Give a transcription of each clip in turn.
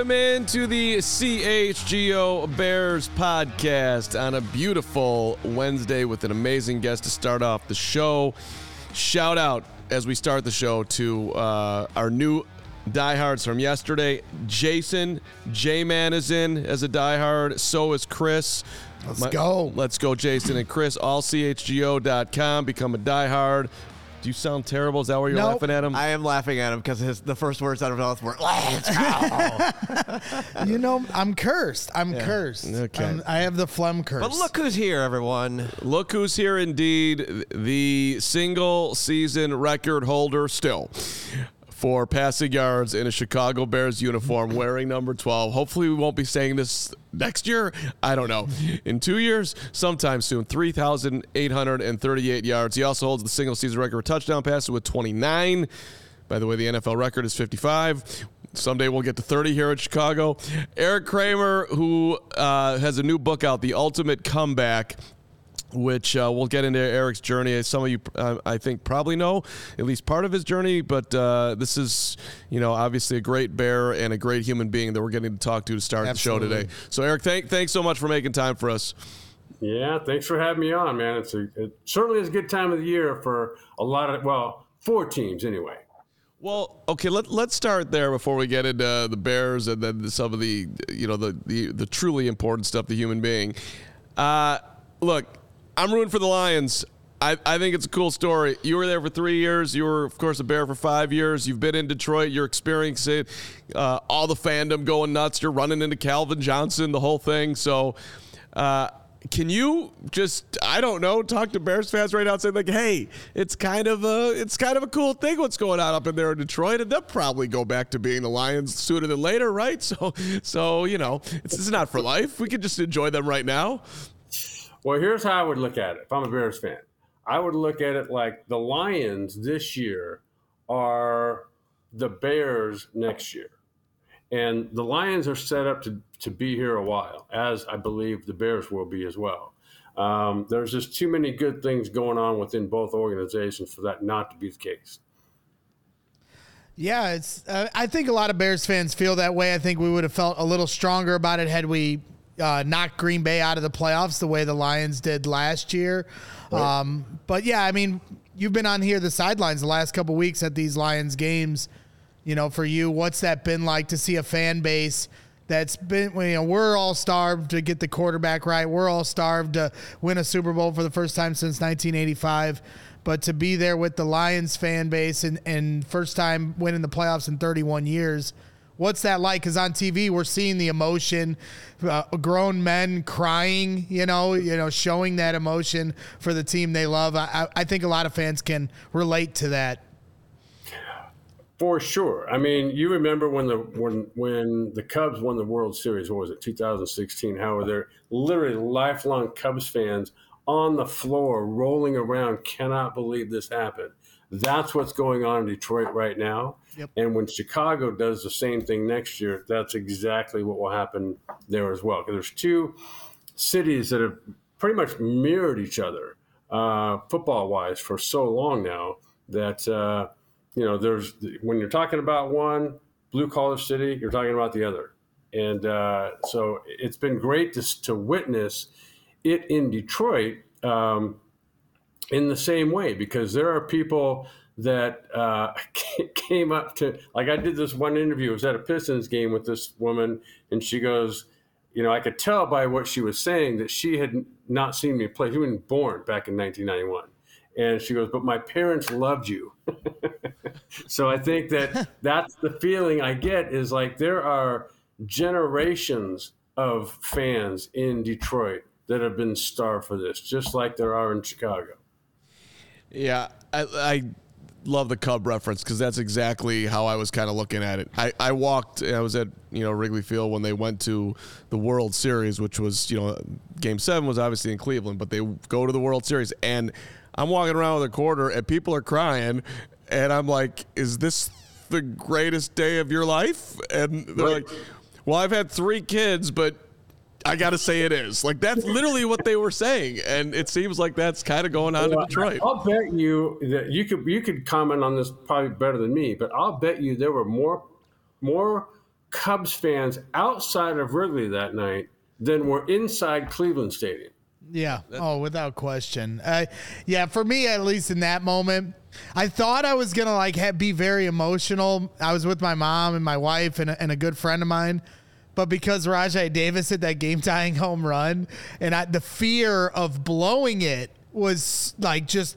Welcome into the CHGO Bears Podcast on a beautiful Wednesday with an amazing guest to start off the show. Shout out as we start the show to our new diehards from yesterday. Jason J-Man is in as a diehard. So is Chris. Let's go. Let's go, Jason and Chris. AllCHGO.com. Become a diehard. Do you sound terrible? Is that why you're laughing at him? I am laughing at him because the first words out of his mouth were, let's go. You know, I'm cursed. I'm cursed. Okay. I have the phlegm curse. But look who's here, everyone. Look who's here indeed. The single season record holder still for passing yards in a Chicago Bears uniform wearing number 12. Hopefully we won't be saying this next year. I don't know. In 2 years, sometime soon, 3,838 yards. He also holds the single season record for touchdown passes with 29. By the way, the NFL record is 55. Someday we'll get to 30 here in Chicago. Erik Kramer, who has a new book out, The Ultimate Comeback, which we'll get into Erik's journey. As some of you, I think, probably know at least part of his journey, but this is, you know, obviously a great Bear and a great human being that we're getting to talk to start the show today. So, Erik, thanks so much for making time for us. Yeah, thanks for having me on, man. It certainly is a good time of the year for a lot of, well, four teams anyway. Well, okay, let's start there before we get into the Bears and then some of the, you know, the truly important stuff, the human being. Look, I'm rooting for the Lions. I think it's a cool story. You were there for 3 years. You were, of course, a Bear for 5 years. You've been in Detroit. You're experiencing all the fandom going nuts. You're running into Calvin Johnson, the whole thing. So can you just, I don't know, talk to Bears fans right now and say, like, hey, it's kind of a cool thing what's going on up in there in Detroit, and they'll probably go back to being the Lions sooner than later, right? So you know, it's not for life. We could just enjoy them right now. Well, here's how I would look at it. If I'm a Bears fan, I would look at it like the Lions this year are the Bears next year. And the Lions are set up to be here a while, as I believe the Bears will be as well. There's just too many good things going on within both organizations for that not to be the case. Yeah, it's. I think a lot of Bears fans feel that way. I think we would have felt a little stronger about it had we knocked Green Bay out of the playoffs the way the Lions did last year. Right. But yeah, I mean, you've been on here, the sidelines the last couple of weeks at these Lions games, you know, for you, what's that been like to see a fan base that's been, you know, we're all starved to get the quarterback right. We're all starved to win a Super Bowl for the first time since 1985, but to be there with the Lions fan base and first time winning the playoffs in 31 years, what's that like? Because on TV, we're seeing the emotion, grown men crying, you know, showing that emotion for the team they love. I think a lot of fans can relate to that. For sure. I mean, you remember when the Cubs won the World Series, what was it, 2016? How were there literally lifelong Cubs fans on the floor rolling around, cannot believe this happened. That's what's going on in Detroit right now. Yep. And when Chicago does the same thing next year, that's exactly what will happen there as well. There's two cities that have pretty much mirrored each other football-wise for so long now that, you know, there's when you're talking about one blue-collar city, you're talking about the other. And so it's been great to witness it in Detroit in the same way, because there are people that came up to, like, I did this one interview. It was at a Pistons game with this woman, and she goes, you know, I could tell by what she was saying that she had not seen me play. She wasn't born back in 1991. And she goes, but my parents loved you. So I think that's the feeling I get, is like there are generations of fans in Detroit that have been starved for this, just like there are in Chicago. Yeah, I love the Cub reference, because that's exactly how I was kind of looking at it. I was at, you know, Wrigley Field when they went to the World Series, which was, you know, Game 7 was obviously in Cleveland, but they go to the World Series, and I'm walking around with a quarter, and people are crying, and I'm like, is this the greatest day of your life? And they're like, well, I've had 3 kids, but I got to say it is. Like, that's literally what they were saying, and it seems like that's kind of going on in Detroit. I'll bet you that you could comment on this probably better than me, but I'll bet you there were more Cubs fans outside of Wrigley that night than were inside Cleveland Stadium. Yeah. Oh, without question. Yeah, for me, at least in that moment, I thought I was going to be very emotional. I was with my mom and my wife and a good friend of mine. But because Rajai Davis hit that game-tying home run, and the fear of blowing it was just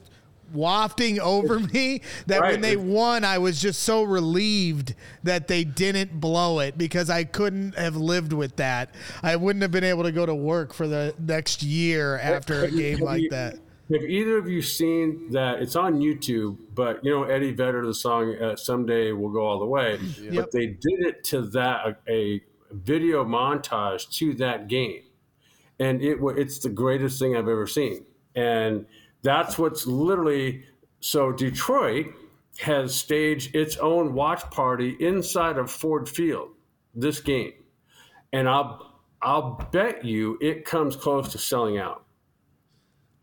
wafting over me, that right. When they won, I was just so relieved that they didn't blow it, because I couldn't have lived with that. I wouldn't have been able to go to work for the next year after a game like that. Have either of you seen that? It's on YouTube, but Eddie Vedder, the song, Someday We'll Go All the Way. Yeah. But they did it to that, a video montage to that game. And it's the greatest thing I've ever seen. And that's what's literally, so Detroit has staged its own watch party inside of Ford Field this game. And I'll bet you it comes close to selling out.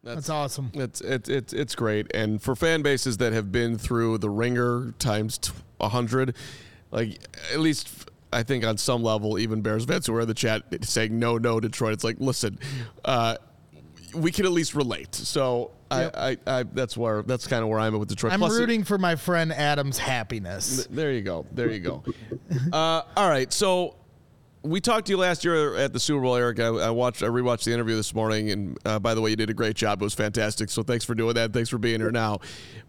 That's awesome. It's great. And for fan bases that have been through the ringer times 100, at least I think on some level, even Bears vets who are in the chat saying, no, Detroit. It's listen, we can at least relate. So yep. I that's kind of where I'm at with Detroit. I'm rooting for my friend Adam's happiness. There you go. All right. So we talked to you last year at the Super Bowl, Eric. I rewatched the interview this morning, and by the way, you did a great job. It was fantastic. So thanks for doing that. Thanks for being here now.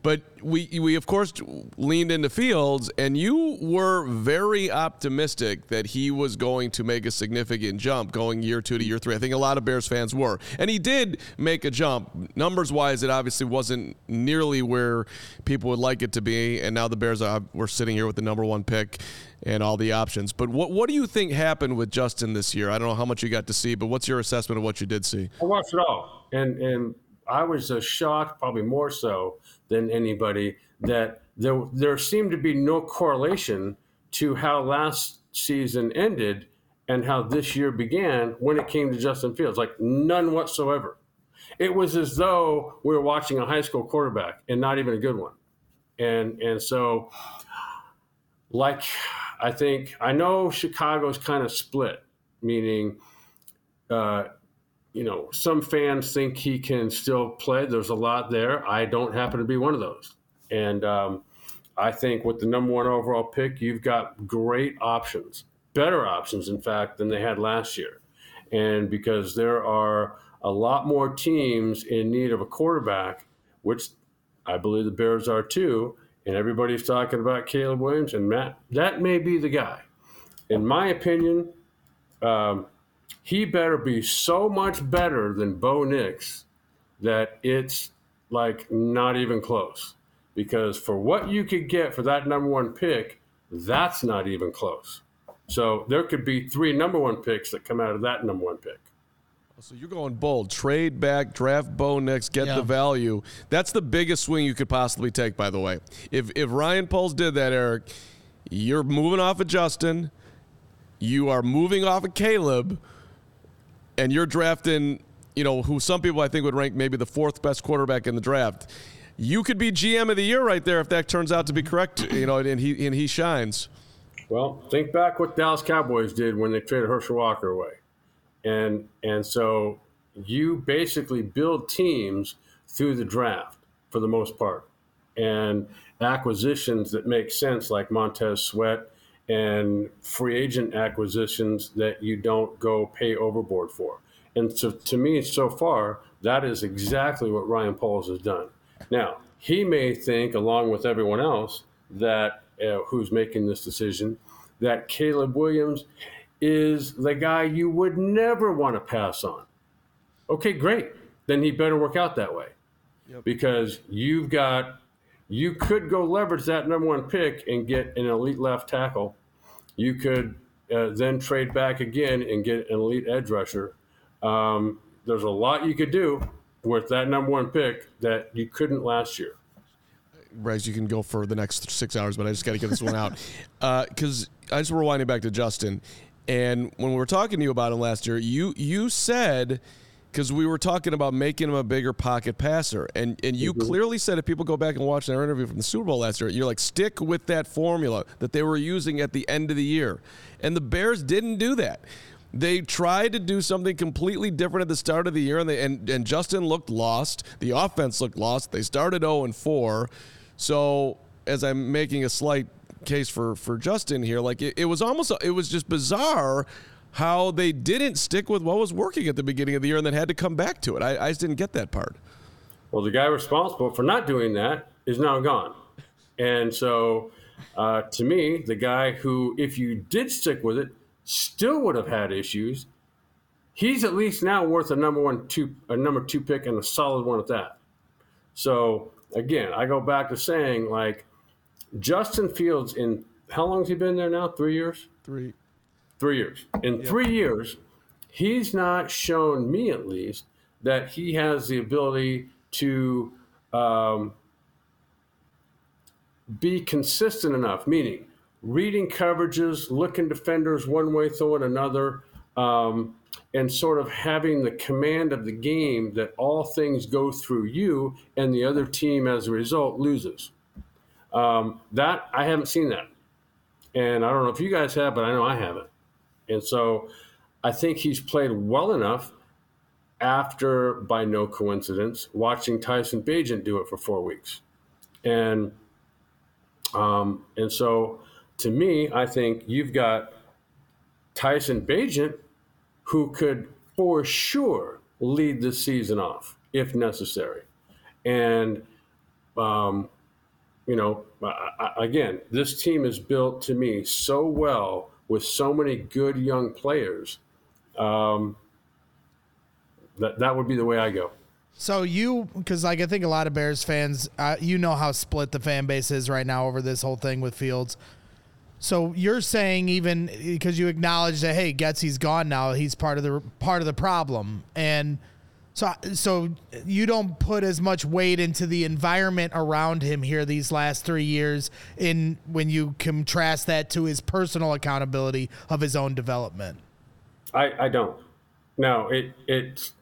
But we of course leaned into Fields, and you were very optimistic that he was going to make a significant jump going year 2 to year 3. I think a lot of Bears fans were, and he did make a jump. Numbers wise, it obviously wasn't nearly where people would like it to be, and now the Bears we're sitting here with the number 1 pick and all the options. But what do you think happened with Justin this year? I don't know how much you got to see, but what's your assessment of what you did see? I watched it all, and I was shocked, probably more so than anybody, that there seemed to be no correlation to how last season ended and how this year began when it came to Justin Fields. None whatsoever. It was as though we were watching a high school quarterback, and not even a good one. And so, I know Chicago's kind of split, meaning, some fans think he can still play. There's a lot there. I don't happen to be one of those. And I think with the number 1 overall pick, you've got great options, better options, in fact, than they had last year. And because there are a lot more teams in need of a quarterback, which I believe the Bears are too, and everybody's talking about Caleb Williams and Matt. That may be the guy. In my opinion, he better be so much better than Bo Nix that it's not even close. Because for what you could get for that number 1 pick, that's not even close. So there could be 3 number 1 picks that come out of that number 1 pick. So you're going bold. Trade back, draft Bo Nix, get the value. That's the biggest swing you could possibly take, by the way. If Ryan Poles did that, Eric, you're moving off of Justin, you are moving off of Caleb, and you're drafting, who some people I think would rank maybe the 4th best quarterback in the draft. You could be GM of the year right there if that turns out to be correct, and he shines. Well, think back what Dallas Cowboys did when they traded Herschel Walker away. And so you basically build teams through the draft for the most part, and acquisitions that make sense, like Montez Sweat, and free agent acquisitions that you don't go pay overboard for. And so to me, so far, that is exactly what Ryan Poles has done. Now, he may think, along with everyone else that who's making this decision, that Caleb Williams is the guy you would never want to pass on. Okay, great. Then he better work out that way. Yep. Because you could go leverage that number 1 pick and get an elite left tackle. You could then trade back again and get an elite edge rusher. There's a lot you could do with that number 1 pick that you couldn't last year. Bryce, you can go for the next 6 hours, but I just got to get this one out. Because I just were rewinding back to Justin. And when we were talking to you about him last year, you said because we were talking about making him a bigger pocket passer. And you clearly said, if people go back and watch our interview from the Super Bowl last year, you're like, stick with that formula that they were using at the end of the year. And the Bears didn't do that. They tried to do something completely different at the start of the year, and Justin looked lost. The offense looked lost. They started 0-4. So as I'm making a slight case for Justin here, like it was just bizarre how they didn't stick with what was working at the beginning of the year and then had to come back to it. I just didn't get that part. Well, the guy responsible for not doing that is now gone. And so to me, the guy who, if you did stick with it, still would have had issues, he's at least now worth a number two pick, and a solid one at that. So again, I go back to saying, like, Justin Fields, in how long has he been there now? 3 years? Three years. In 3 years, he's not shown me, at least, that he has the ability to be consistent enough, meaning reading coverages, looking defenders one way, throwing another, and sort of having the command of the game that all things go through you, and the other team, as a result, loses. That I haven't seen that. And I don't know if you guys have, but I know I haven't. And so I think he's played well enough after, by no coincidence, watching Tyson Bagent do it for 4 weeks. And so to me, I think you've got Tyson Bagent, who could for sure lead this season off if necessary. And, you know, again, this team is built, to me, so well with so many good young players. That would be the way I go. So because like I think a lot of Bears fans, you know how split the fan base is right now over this whole thing with Fields. So you're saying, even because you acknowledge that, hey, Getsy's gone now, he's part of the problem, and so you don't put as much weight into the environment around him here these last 3 years, in when you contrast that to his personal accountability of his own development. I don't. No, it's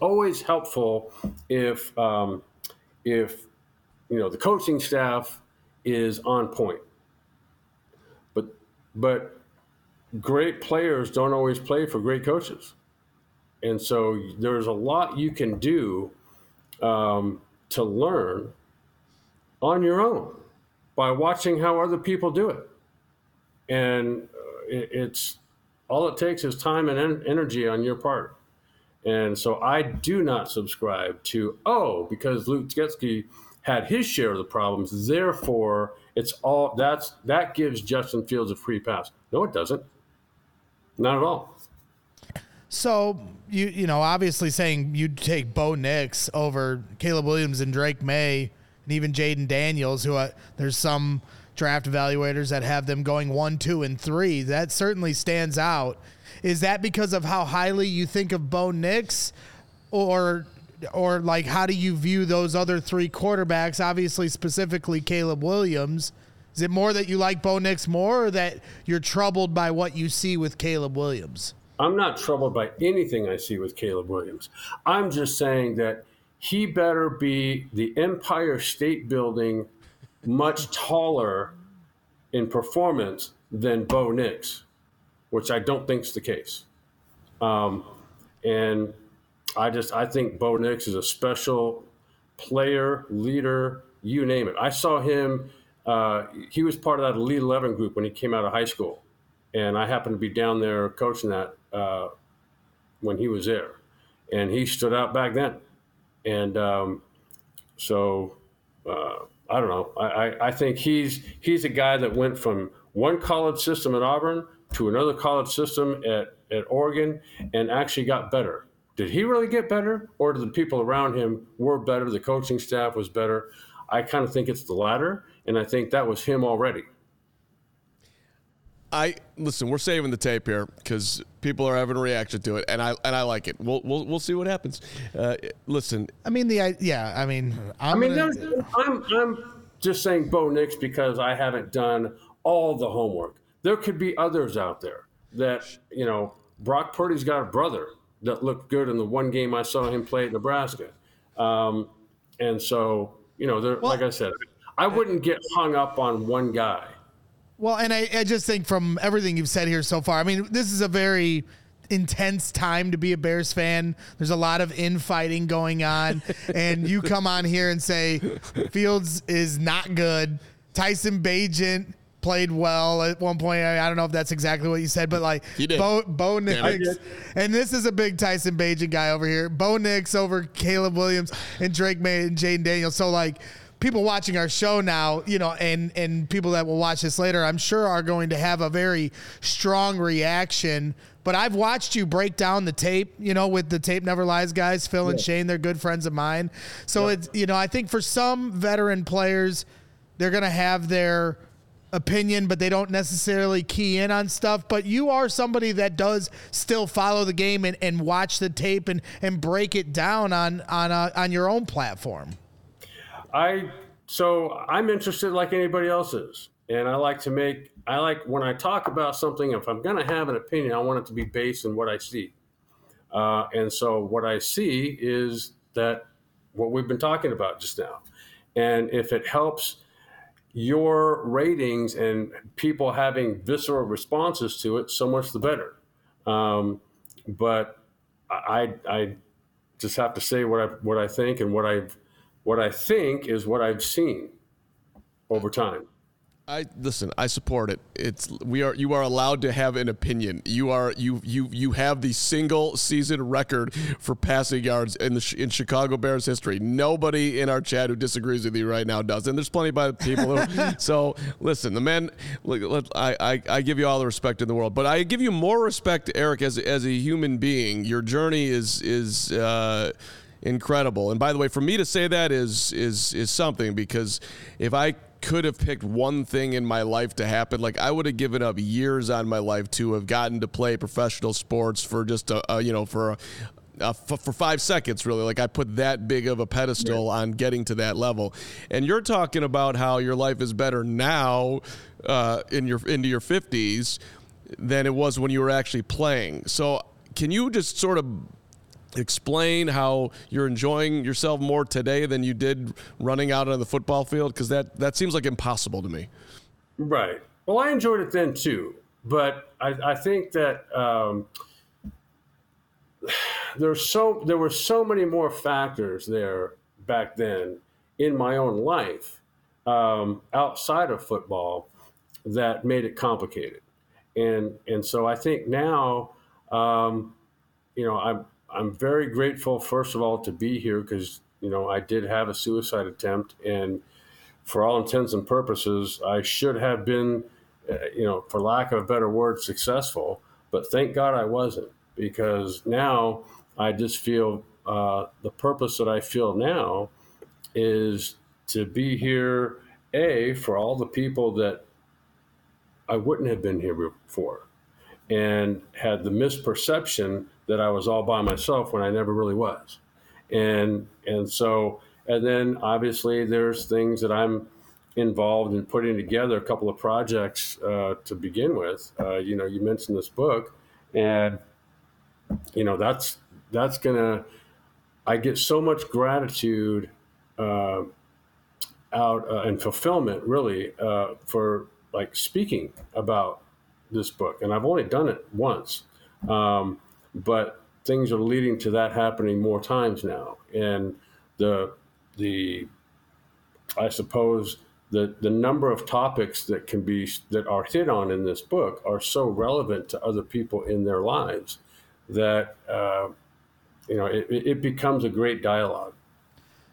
always helpful if you know the coaching staff is on point. But great players don't always play for great coaches. And so there's a lot you can do to learn on your own by watching how other people do it. And it's all it takes is time and energy on your part. And so I do not subscribe to, because Luke Getsy had his share of the problems, therefore it's all that gives Justin Fields a free pass. No, it doesn't. Not at all. So you know, obviously saying you'd take Bo Nix over Caleb Williams and Drake May and even Jaden Daniels, who there's some draft evaluators that have them going 1, 2, and 3. That certainly stands out. Is that because of how highly you think of Bo Nix, or like, how do you view those other three quarterbacks, obviously specifically Caleb Williams? Is it more that you like Bo Nix more, or that you're troubled by what you see with Caleb Williams? I'm not troubled by anything I see with Caleb Williams. I'm just saying that he better be the Empire State Building much taller in performance than Bo Nix, which I don't think is the case. And I think Bo Nix is a special player, leader, you name it. I saw him, he was part of that Elite 11 group when he came out of high school. And I happened to be down there coaching that when he was there. And he stood out back then. And I don't know. I think he's a guy that went from one college system at Auburn to another college system at Oregon, and actually got better. Did he really get better, or did the people around him were better, the coaching staff was better? I kind of think it's the latter, and I think that was him already. Listen, we're saving the tape here because people are having a reaction to it, and I like it. We'll see what happens. Listen, I mean I'm just saying Bo Nix because I haven't done all the homework. There could be others out there that, you know, Brock Purdy's got a brother that looked good in the one game I saw him play at Nebraska. And so, you know, like I said, I wouldn't get hung up on one guy. Well, and I just think from everything you've said here so far, I mean, this is a very intense time to be a Bears fan. There's a lot of infighting going on, and you come on here and say Fields is not good. Tyson Bagent played well at one point. I don't know if that's exactly what you said, but like Bo Nix, and this is a big Tyson Bagent guy over here. Bo Nix over Caleb Williams and Drake May and Jaden Daniels. So like people watching our show now, you know, and people that will watch this later, I'm sure are going to have a very strong reaction. But I've watched you break down the tape, you know, with the Tape Never Lies guys, Phil and Shane, they're good friends of mine. So it's, you know, I think for some veteran players, they're going to have their opinion, but they don't necessarily key in on stuff. But you are somebody that does still follow the game and watch the tape and break it down on your own platform. So I'm interested like anybody else is. And I like when I talk about something, if I'm going to have an opinion, I want it to be based on what I see. And so what I see is that what we've been talking about just now. And if it helps your ratings and people having visceral responses to it, so much the better. But I just have to say what I think, and what I think is what I've seen over time. I support it. You are allowed to have an opinion. You have the single season record for passing yards in Chicago Bears history. Nobody in our chat who disagrees with you right now does, and there's plenty of people. So listen, the man. Look, I give you all the respect in the world, but I give you more respect, Erik, as a human being. Your journey is. Incredible. And by the way, for me to say that is something, because if I could have picked one thing in my life to happen, like I would have given up years on my life to have gotten to play professional sports for just for 5 seconds, really. Like I put that big of a pedestal on getting to that level. And you're talking about how your life is better now into your 50s than it was when you were actually playing. So can you just sort of explain how you're enjoying yourself more today than you did running out on the football field? Because that seems like impossible to me. Right. Well, I enjoyed it then too, but I think that there were so many more factors there back then in my own life outside of football that made it complicated. And so I think now, you know, I'm very grateful, first of all, to be here, because, you know, I did have a suicide attempt, and for all intents and purposes, I should have been, you know, for lack of a better word, successful. But thank God I wasn't, because now I just feel the purpose that I feel now is to be here, A, for all the people that I wouldn't have been here before and had the misperception that I was all by myself when I never really was. And then obviously there's things that I'm involved in putting together, a couple of projects to begin with. You know, you mentioned this book, and you know, I get so much gratitude and fulfillment really for like speaking about this book. And I've only done it once. But things are leading to that happening more times now. And I suppose the number of topics that are hit on in this book are so relevant to other people in their lives that, you know, it becomes a great dialogue.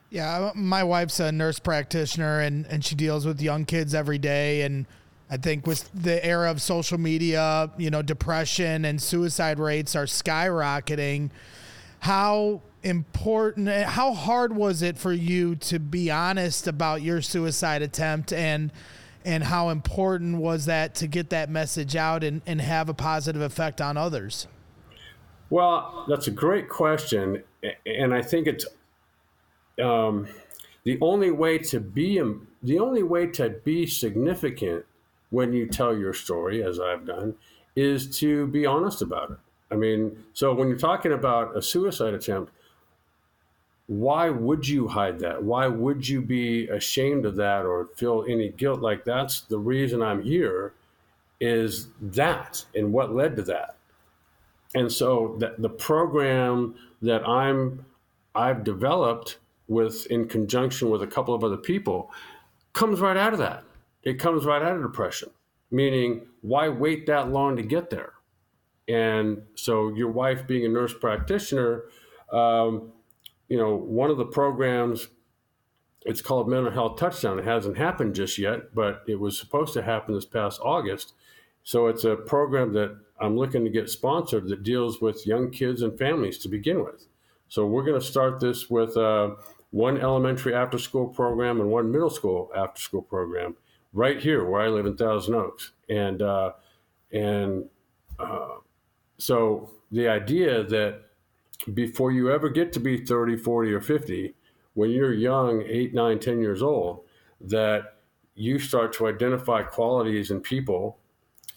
Yeah. My wife's a nurse practitioner and she deals with young kids every day. And I think with the era of social media, you know, depression and suicide rates are skyrocketing. How important, how hard was it for you to be honest about your suicide attempt, and how important was that to get that message out and have a positive effect on others? Well, that's a great question. And I think it's the only way to be significant when you tell your story, as I've done, is to be honest about it. I mean, so when you're talking about a suicide attempt, why would you hide that? Why would you be ashamed of that or feel any guilt? Like, that's the reason I'm here, is that and what led to that. And so the program that I've developed with, in conjunction with a couple of other people, comes right out of that. It comes right out of depression, meaning why wait that long to get there? And so your wife being a nurse practitioner, you know, one of the programs, it's called Mental Health Touchdown. It hasn't happened just yet, but it was supposed to happen this past August. So it's a program that I'm looking to get sponsored that deals with young kids and families to begin with. So we're going to start this with one elementary after-school program and one middle school after-school program right here where I live in Thousand Oaks. And so the idea that before you ever get to be 30, 40, or 50, when you're young, 8, 9, 10 years old, that you start to identify qualities in people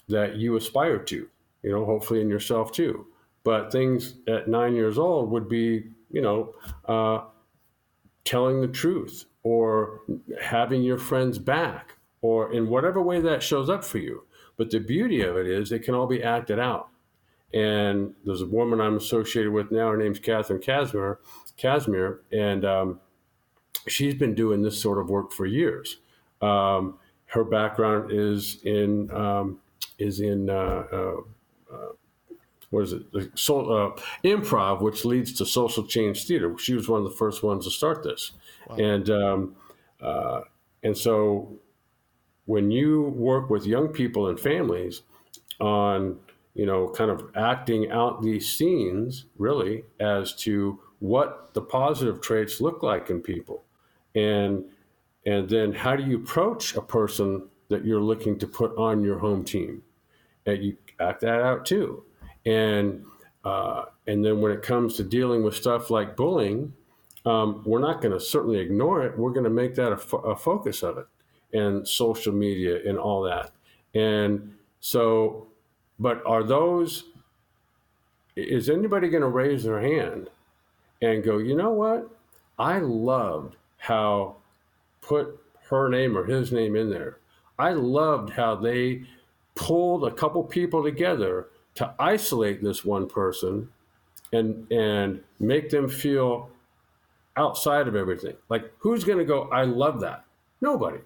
that you aspire to, you know, hopefully in yourself too. But things at 9 years old would be, you know, telling the truth or having your friends back or in whatever way that shows up for you. But the beauty of it is they can all be acted out. And there's a woman I'm associated with now. Her name's Catherine Casimir, and she's been doing this sort of work for years. Her background is in improv, which leads to social change theater. She was one of the first ones to start this. Wow. And so when you work with young people and families on, you know, kind of acting out these scenes really as to what the positive traits look like in people, and then how do you approach a person that you're looking to put on your home team, and you act that out too. And then when it comes to dealing with stuff like bullying, we're not going to certainly ignore it. We're going to make that a focus of it, and social media and all that. And so, but is anybody going to raise their hand and go, you know what? I loved how put her name or his name in there. I loved how they pulled a couple people together to isolate this one person and make them feel outside of everything. Like, who's going to go, I love that? Nobody.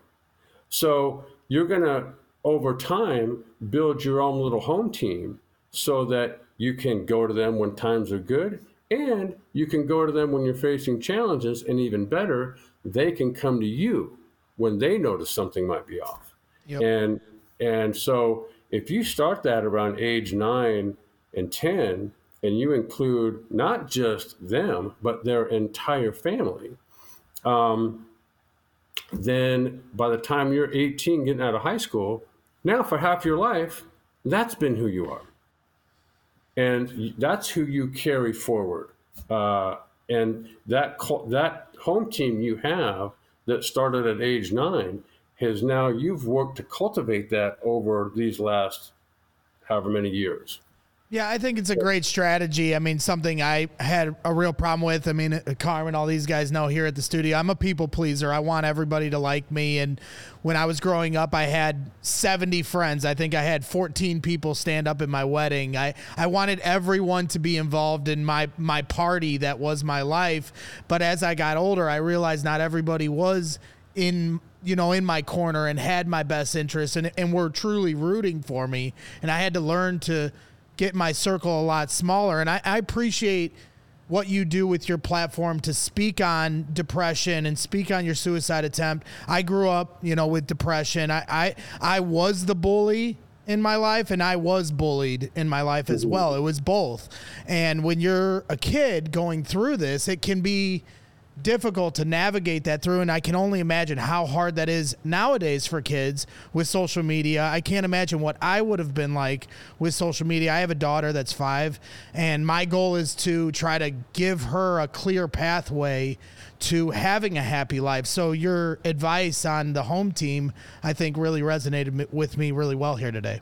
So you're going to, over time, build your own little home team so that you can go to them when times are good, and you can go to them when you're facing challenges, and even better, they can come to you when they notice something might be off. Yep. And so if you start that around age 9 and 10, and you include not just them, but their entire family, then by the time you're 18, getting out of high school, now for half your life, that's been who you are. And that's who you carry forward. And that home team you have that started at age 9 has now, you've worked to cultivate that over these last however many years. Yeah, I think it's a great strategy. I mean, something I had a real problem with. I mean, Carmen, all these guys know here at the studio, I'm a people pleaser. I want everybody to like me. And when I was growing up, I had 70 friends. I think I had 14 people stand up at my wedding. I wanted everyone to be involved in my party that was my life. But as I got older, I realized not everybody was in my corner and had my best interests and were truly rooting for me. And I had to learn to get my circle a lot smaller. And I appreciate what you do with your platform to speak on depression and speak on your suicide attempt. I grew up, you know, with depression. I was the bully in my life, and I was bullied in my life as well. It was both. And when you're a kid going through this, it can be difficult to navigate that through, and I can only imagine how hard that is nowadays for kids with social media. I can't imagine what I would have been like with social media. I have a daughter that's 5, and my goal is to try to give her a clear pathway to having a happy life. So your advice on the home team, I think, really resonated with me really well here today.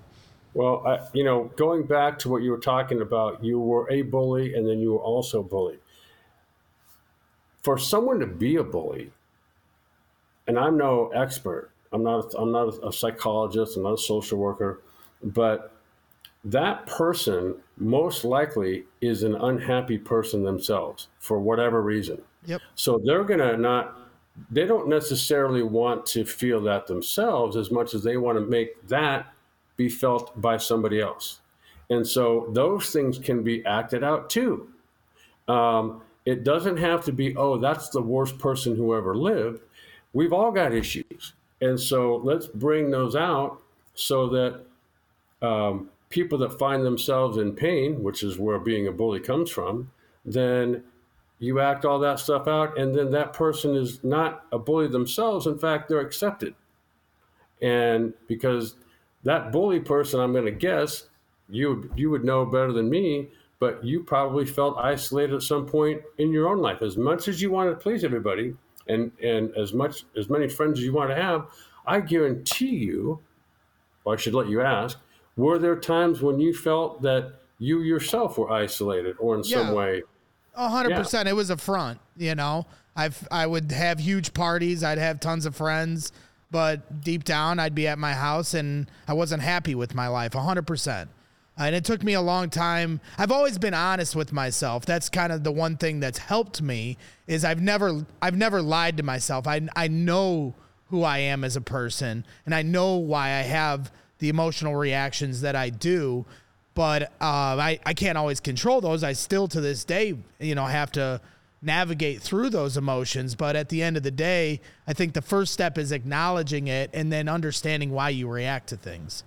Well, going back to what you were talking about, you were a bully and then you were also bullied. For someone to be a bully, and I'm no expert, I'm not a psychologist, I'm not a social worker, but that person most likely is an unhappy person themselves for whatever reason. Yep. So they're going to they don't necessarily want to feel that themselves as much as they want to make that be felt by somebody else. And so those things can be acted out too. It doesn't have to be, oh, that's the worst person who ever lived. We've all got issues. And so let's bring those out so that people that find themselves in pain, which is where being a bully comes from, then you act all that stuff out, and then that person is not a bully themselves. In fact, they're accepted. And because that bully person, I'm going to guess, you would know better than me, but you probably felt isolated at some point in your own life. As much as you want to please everybody, and as many friends as you want to have, I guarantee you, or I should let you ask, were there times when you felt that you yourself were isolated or in some way? 100%. It was a front, I would have huge parties. I'd have tons of friends, but deep down I'd be at my house and I wasn't happy with my life. 100%. And it took me a long time. I've always been honest with myself. That's kind of the one thing that's helped me is I've never lied to myself. I know who I am as a person and I know why I have the emotional reactions that I do, but I can't always control those. I still to this day, have to navigate through those emotions. But at the end of the day, I think the first step is acknowledging it and then understanding why you react to things.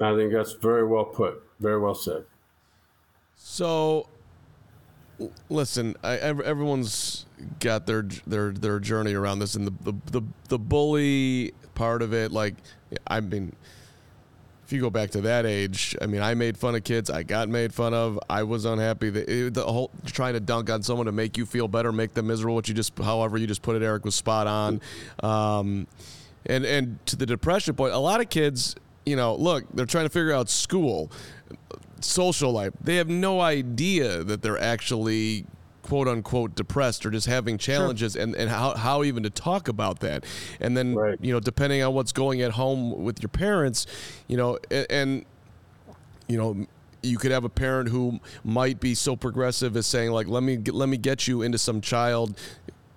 I think that's very well put, very well said. So listen, everyone's got their journey around this, and the bully part of it, if you go back to that age, I made fun of kids. I got made fun of. I was unhappy. The whole trying to dunk on someone to make you feel better, make them miserable. However you just put it, Erik, was spot on. And to the depression point, a lot of kids, look, they're trying to figure out school, social life. They have no idea that they're actually quote unquote depressed or just having challenges. Sure. and how even to talk about that. And then, right. Depending on what's going at home with your parents, you could have a parent who might be so progressive as saying like, let me get you into some child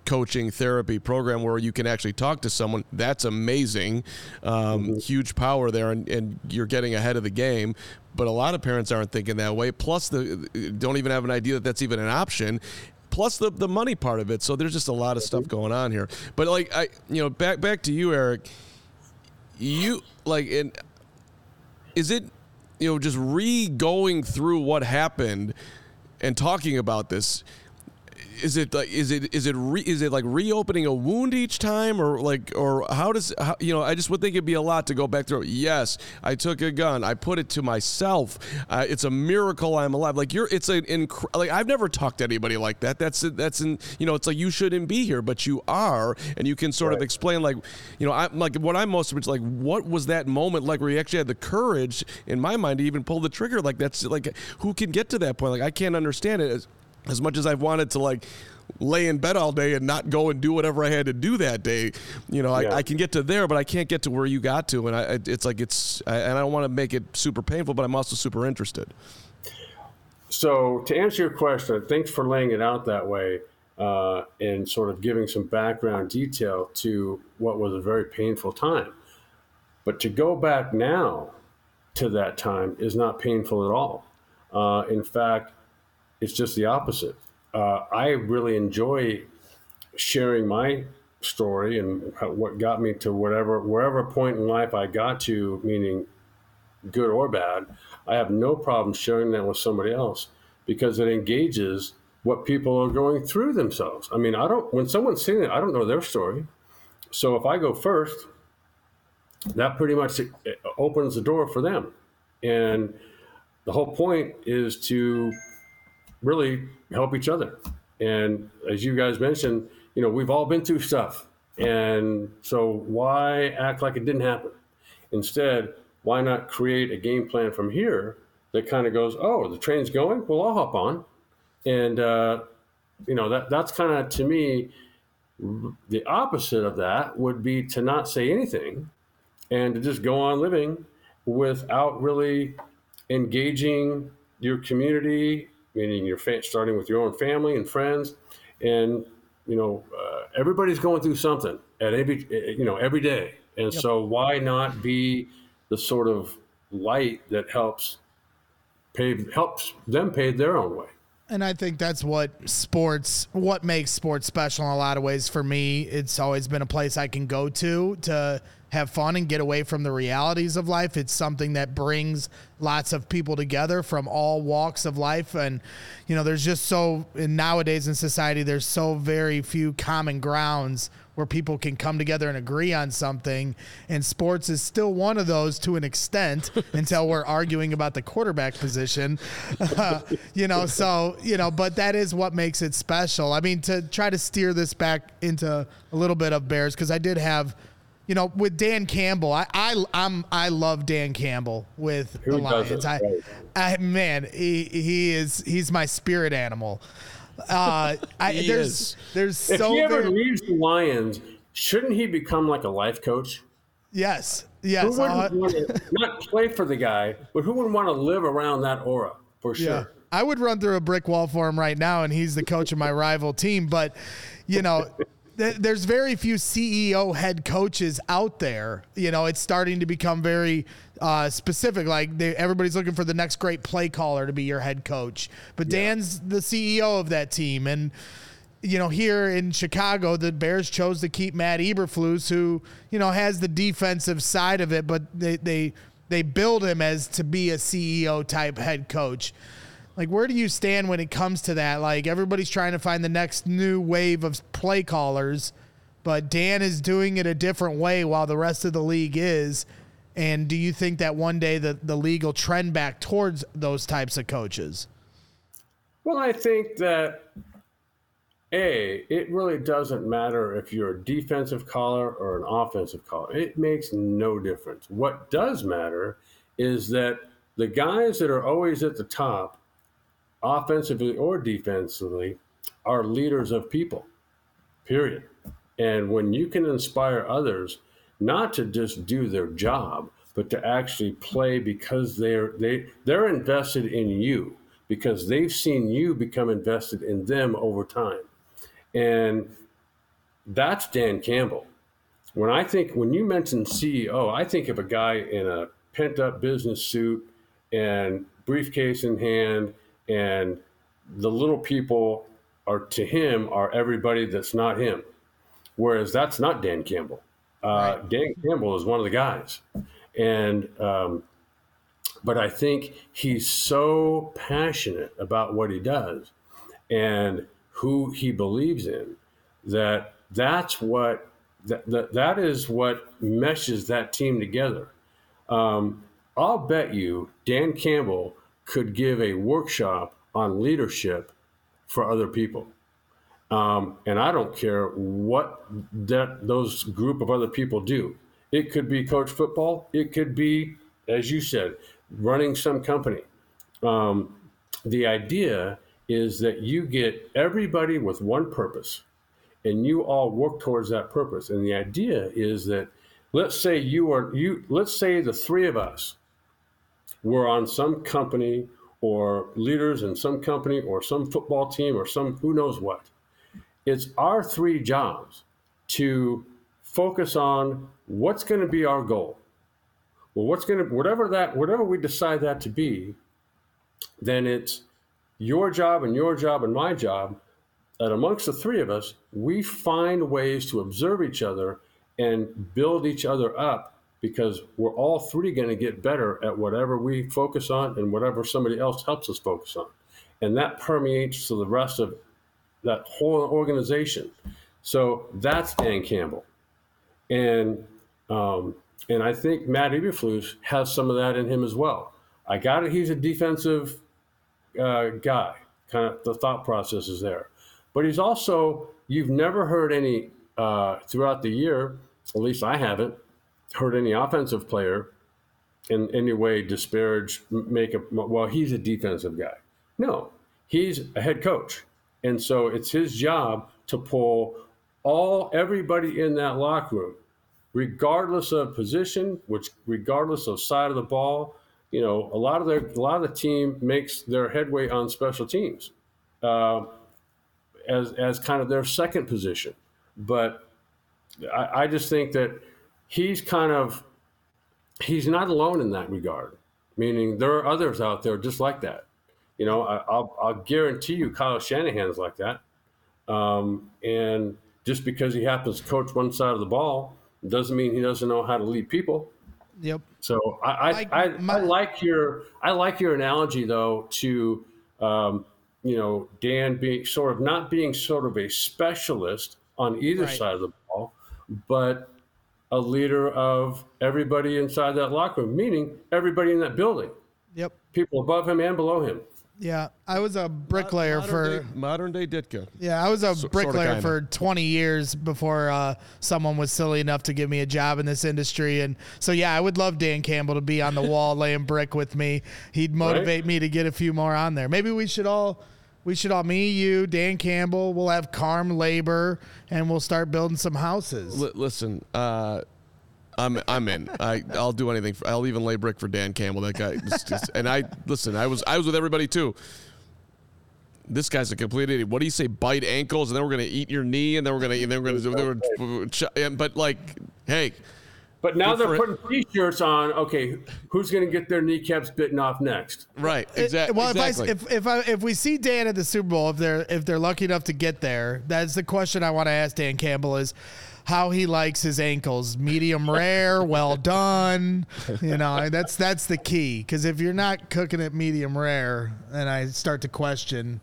coaching therapy program where you can actually talk to someone. That's amazing. Mm-hmm. Huge power there. And you're getting ahead of the game. But a lot of parents aren't thinking that way. Plus, don't even have an idea that that's even an option. Plus, the money part of it. So there's just a lot of stuff going on here. But back to you, Erik. Is it just re-going through what happened and talking about this? Is it like reopening a wound each time, or how I just would think it'd be a lot to go back through. Yes, I took a gun. I put it to myself. It's a miracle I'm alive. I've never talked to anybody like that. It's like you shouldn't be here, but you are, and you can sort right. of explain what was that moment like where you actually had the courage in my mind to even pull the trigger. Who can get to that point? I can't understand it. As much as I've wanted to lay in bed all day and not go and do whatever I had to do that day, I can get to there, but I can't get to where you got to. And I don't want to make it super painful, but I'm also super interested. So to answer your question, thanks for laying it out that way and sort of giving some background detail to what was a very painful time. But to go back now to that time is not painful at all. In fact, it's just the opposite. I really enjoy sharing my story and what got me to wherever point in life I got to, meaning good or bad. I have no problem sharing that with somebody else because it engages what people are going through themselves. When someone's seeing it, I don't know their story. So if I go first, that pretty much opens the door for them. And the whole point is to really help each other. And as you guys mentioned, we've all been through stuff. And so why act like it didn't happen? Instead, why not create a game plan from here that kind of goes, oh, the train's going? Well, I'll hop on. And, that's kind of, to me, the opposite of that would be to not say anything and to just go on living without really engaging your community, meaning your starting with your own family and friends. And, everybody's going through something at every day. And yep. So why not be the sort of light that helps them pay their own way? And I think that's what makes sports special in a lot of ways. For me, it's always been a place I can go to have fun and get away from the realities of life. It's something that brings lots of people together from all walks of life. And, there's just and nowadays in society, there's so very few common grounds where people can come together and agree on something. And sports is still one of those to an extent until we're arguing about the quarterback position, but that is what makes it special. I mean, to try to steer this back into a little bit of Bears, because I did have, with Dan Campbell, I love Dan Campbell with the Lions. He's my spirit animal. If he ever leaves the Lions, shouldn't he become like a life coach? Yes. Who wouldn't want to not play for the guy, but who wouldn't want to live around that aura for sure? Yeah. I would run through a brick wall for him right now, and he's the coach of my rival team. But there's very few CEO head coaches out there. It's starting to become very specific. Like everybody's looking for the next great play caller to be your head coach. But Dan's the CEO of that team. And, here in Chicago, the Bears chose to keep Matt Eberflus, who, has the defensive side of it, but they build him as to be a CEO type head coach. Like, where do you stand when it comes to that? Like, everybody's trying to find the next new wave of play callers, but Dan is doing it a different way while the rest of the league is. And do you think that one day the league will trend back towards those types of coaches? Well, I think that, it really doesn't matter if you're a defensive caller or an offensive caller. It makes no difference. What does matter is that the guys that are always at the top, offensively or defensively, are leaders of people, period. And when you can inspire others not to just do their job, but to actually play because they're invested in you, because they've seen you become invested in them over time. And that's Dan Campbell. When you mention CEO, I think of a guy in a pent-up business suit and briefcase in hand, and the little people are everybody that's not him. Whereas that's not Dan Campbell. Right. Dan Campbell is one of the guys. And, but I think he's so passionate about what he does and who he believes in that that is what meshes that team together. I'll bet you Dan Campbell could give a workshop on leadership for other people. And I don't care what those group of other people do. It could be coach football. It could be, as you said, running some company. The idea is that you get everybody with one purpose and you all work towards that purpose. And the idea is that let's say the three of us were on some company or leaders in some company or some football team or some who knows what. It's our three jobs to focus on what's going to be our goal. Well, whatever we decide that to be, then it's your job and my job that amongst the three of us, we find ways to observe each other and build each other up, because we're all three going to get better at whatever we focus on and whatever somebody else helps us focus on. And that permeates to the rest of that whole organization. So that's Dan Campbell. And I think Matt Eberflus has some of that in him as well. I got it. He's a defensive guy. Kind of the thought process is there. But he's also, you've never heard any throughout the year, at least I haven't, heard any offensive player in any way disparage, make a, well, he's a defensive guy. No, he's a head coach. And so it's his job to pull everybody in that locker room, regardless of position, regardless of side of the ball. You know, a lot of the team makes their headway on special teams as kind of their second position. But I just think that he's not alone in that regard, meaning there are others out there just like that. You know, I'll guarantee you Kyle Shanahan's like that. And just because he happens to coach one side of the ball doesn't mean he doesn't know how to lead people. Yep. So I like your analogy, though, to, you know, Dan being not being a specialist on either side of the ball, but a leader of everybody inside that locker room, meaning everybody in that building. Yep. People above him and below him. Yeah, I was a bricklayer modern day Ditka. Yeah, I was a bricklayer for 20 years before someone was silly enough to give me a job in this industry. And so, yeah, I would love Dan Campbell to be on the wall laying brick with me. He'd motivate me to get a few more on there. Maybe we should all, me, you, Dan Campbell, we'll have Carm labor, and we'll start building some houses. Listen, I'm in. I'll do anything. I'll even lay brick for Dan Campbell. That guy. And I was with everybody too. This guy's a complete idiot. What do you say? Bite ankles, and then we're gonna eat your knee, and then we're gonna. But like, hey. But now they're putting T-shirts on. Okay, who's going to get their kneecaps bitten off next? Right. Exactly. Well, if we see Dan at the Super Bowl, if they're lucky enough to get there, that's the question I want to ask Dan Campbell is how he likes his ankles, medium rare, well done. You know, that's the key, because if you're not cooking it medium rare, then I start to question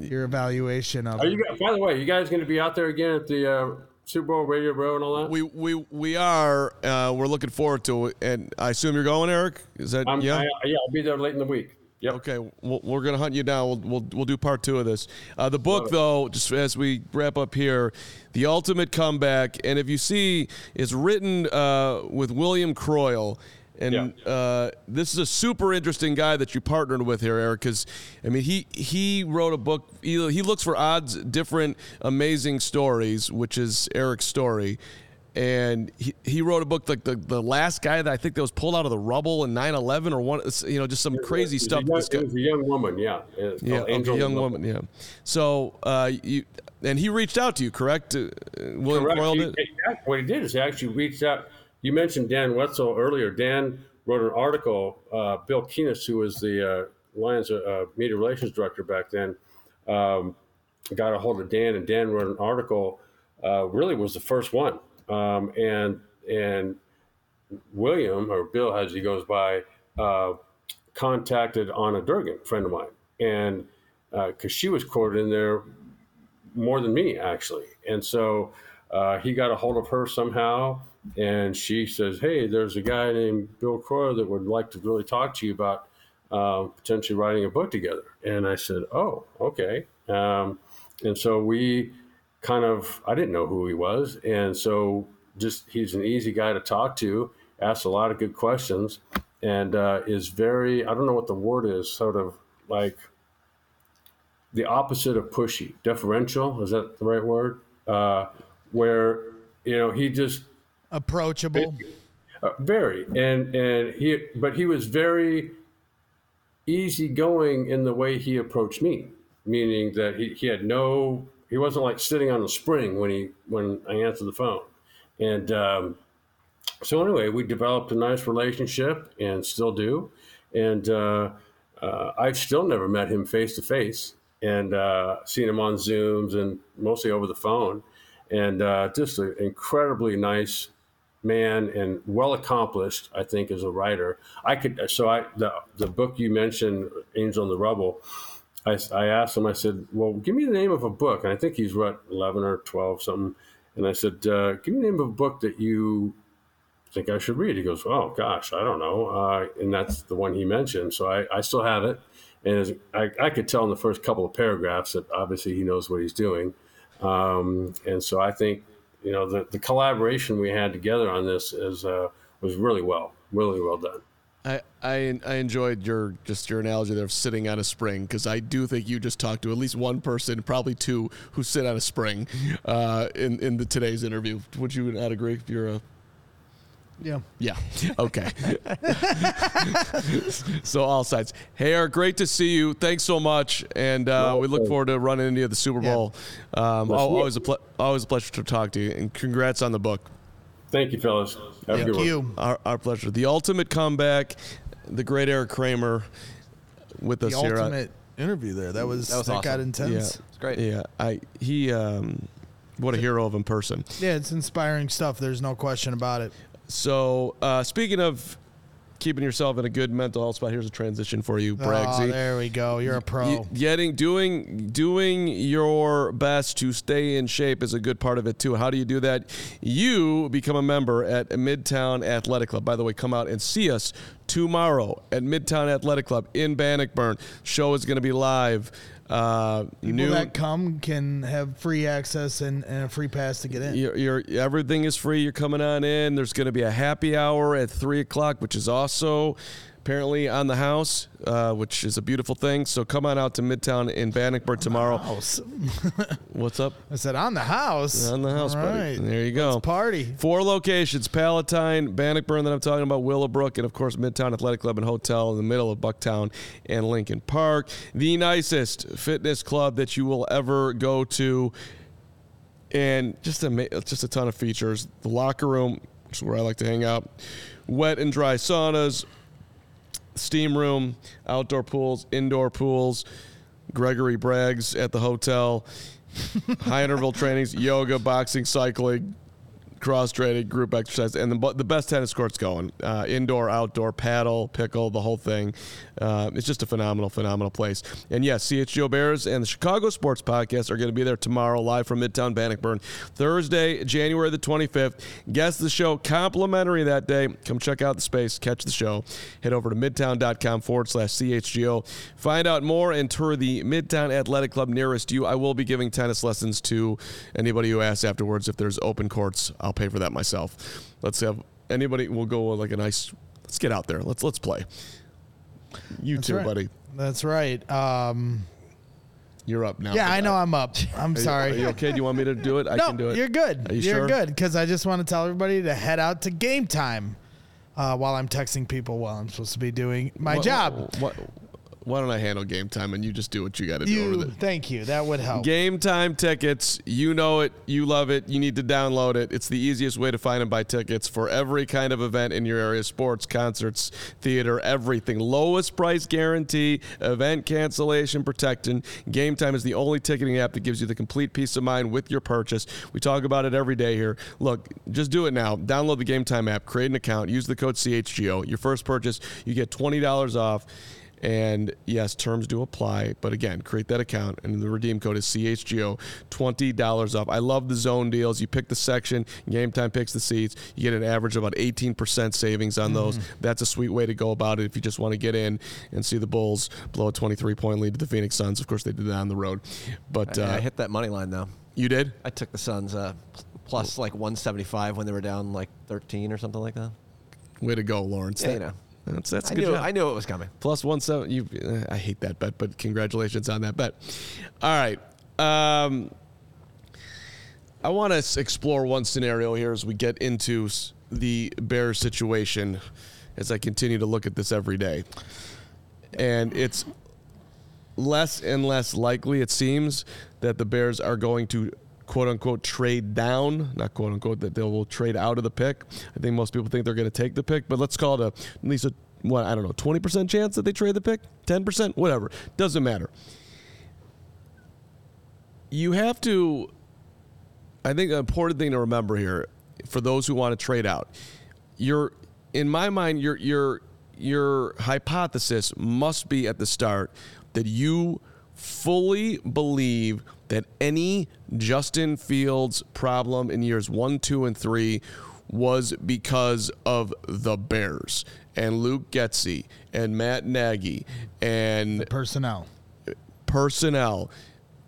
your evaluation of. By the way, you guys going to be out there again at the? Super Bowl, Radio Row, and all that? We are. We're looking forward to it. And I assume you're going, Eric? Is that yeah, I'll be there late in the week. Yep. Okay, we're going to hunt you down. We'll do part two of this. The book, though, just as we wrap up here, The Ultimate Comeback. And if you see, it's written with William Croyle. And this is a super interesting guy that you partnered with here, Eric, because, I mean, he wrote a book. He looks for odds, different, amazing stories, which is Eric's story. And he wrote a book like the last guy that I think that was pulled out of the rubble in 9/11 or one, you know, just some crazy stuff. It was a young woman, yeah. Yeah, a young woman, yeah. So he reached out to you, correct? William Croyle did? What he did is he actually reached out. You mentioned Dan Wetzel earlier. Dan wrote an article. Bill Keenis, who was the Lions media relations director back then, got a hold of Dan, and Dan wrote an article. Really was the first one. And William, or Bill as he goes by, contacted Anna Durgan, a friend of mine, and because she was quoted in there more than me, actually. And so he got a hold of her somehow. And she says, hey, there's a guy named Bill Croyle that would like to really talk to you about potentially writing a book together. And I said, oh, okay. And so we I didn't know who he was. And so he's an easy guy to talk to, asks a lot of good questions, and is very, I don't know what the word is, sort of like the opposite of pushy, deferential. Is that the right word? Where, you know, he just... Approachable, very, and he was very easygoing in the way he approached me, meaning that he wasn't like sitting on a spring when I answered the phone, and so anyway, we developed a nice relationship and still do, and I've still never met him face to face, and seen him on Zooms and mostly over the phone, and just an incredibly nice man and well accomplished, I think, as a writer. The book you mentioned, Angel in the Rubble, I asked him, I said, well, give me the name of a book. And I think he's read 11 or 12 something. And I said, give me the name of a book that you think I should read. He goes, oh gosh, I don't know. And that's the one he mentioned. So I still have it. And I could tell in the first couple of paragraphs that obviously he knows what he's doing. And so I think, you know, the collaboration we had together on this was really well done. I enjoyed your analogy there of sitting on a spring, because I do think you just talked to at least one person, probably two, who sit on a spring in today's interview. Would you not agree? You're a Yeah. Okay. So all sides. Hey, Erik, great to see you. Thanks so much, and we look forward to running into you at the Super Bowl. Always a pleasure to talk to you, and congrats on the book. Thank you, fellas. Have a good one. You. Our pleasure. The Ultimate Comeback. The great Erik Kramer with us here. The ultimate interview there. That was awesome. Got intense. Yeah. It's great. Yeah. What a hero of in person. Yeah, it's inspiring stuff. There's no question about it. So, speaking of keeping yourself in a good mental health spot, here's a transition for you, Braggsy. Oh, there we go. You're a pro. Doing your best to stay in shape is a good part of it, too. How do you do that? You become a member at Midtown Athletic Club. By the way, come out and see us tomorrow at Midtown Athletic Club in Bannockburn. Show is going to be live. People that come can have free access and a free pass to get in. Everything is free. You're coming on in. There's going to be a happy hour at 3 o'clock, which is also apparently on the house, which is a beautiful thing. So come on out to Midtown in Bannockburn tomorrow. House. What's up? I said on the house. On the house, all buddy. Right. There you go. Let's party. 4 locations, Palatine, Bannockburn that I'm talking about, Willowbrook, and, of course, Midtown Athletic Club and Hotel in the middle of Bucktown and Lincoln Park. The nicest fitness club that you will ever go to. And just a ton of features. The locker room, which is where I like to hang out. Wet and dry saunas. Steam room, outdoor pools, indoor pools, Gregory Braggs at the hotel, high interval trainings, yoga, boxing, cycling, cross-training, group exercise, and the best tennis courts going. Indoor, outdoor, paddle, pickle, the whole thing. It's just a phenomenal place. And, yes, CHGO Bears and the Chicago Sports Podcast are going to be there tomorrow live from Midtown Bannockburn. Thursday, January the 25th. Guest the show, complimentary that day. Come check out the space, catch the show. Head over to midtown.com/CHGO. Find out more and tour the Midtown Athletic Club nearest you. I will be giving tennis lessons to anybody who asks afterwards if there's open courts. I'll pay for that myself. Let's have anybody. We'll go like a nice. Let's get out there. Let's play. You That's too, right. buddy. That's right. You're up now. Yeah, I know I'm up. I'm sorry. Are you okay? Do you want me to do it? No, I can do it. You're good. Are you sure? You're good, because I just want to tell everybody to head out to Game Time while I'm texting people while I'm supposed to be doing my job. Why don't I handle Game Time and you just do what you got to do with it? Thank you. That would help. Game Time tickets. You know it. You love it. You need to download it. It's the easiest way to find and buy tickets for every kind of event in your area. Sports, concerts, theater, everything. Lowest price guarantee, event cancellation protection. Game Time is the only ticketing app that gives you the complete peace of mind with your purchase. We talk about it every day here. Look, just do it now. Download the Game Time app. Create an account. Use the code CHGO. Your first purchase, you get $20 off. And, yes, terms do apply. But, again, create that account, and the redeem code is CHGO, $20 off. I love the zone deals. You pick the section. Game Time picks the seats. You get an average of about 18% savings on those. That's a sweet way to go about it if you just want to get in and see the Bulls blow a 23-point lead to the Phoenix Suns. Of course, they did that on the road. But I hit that money line, though. You did? I took the Suns plus, like, 175 when they were down, like, 13 or something like that. Way to go, Lawrence. Yeah, you know. That's good. I knew it was coming. Plus 170. I hate that bet, but congratulations on that bet. All right. I want to explore one scenario here as we get into the Bears situation as I continue to look at this every day. And it's less and less likely, it seems, that the Bears are going to quote-unquote trade down, not quote-unquote, that they will trade out of the pick. I think most people think they're going to take the pick, but let's call it at least a, 20% chance that they trade the pick, 10%, whatever. Doesn't matter. You have to, I think an important thing to remember here, for those who want to trade out, your hypothesis must be at the start that you fully believe that any Justin Fields problem in years 1, 2, and 3 was because of the Bears and Luke Getsy and Matt Nagy and the personnel,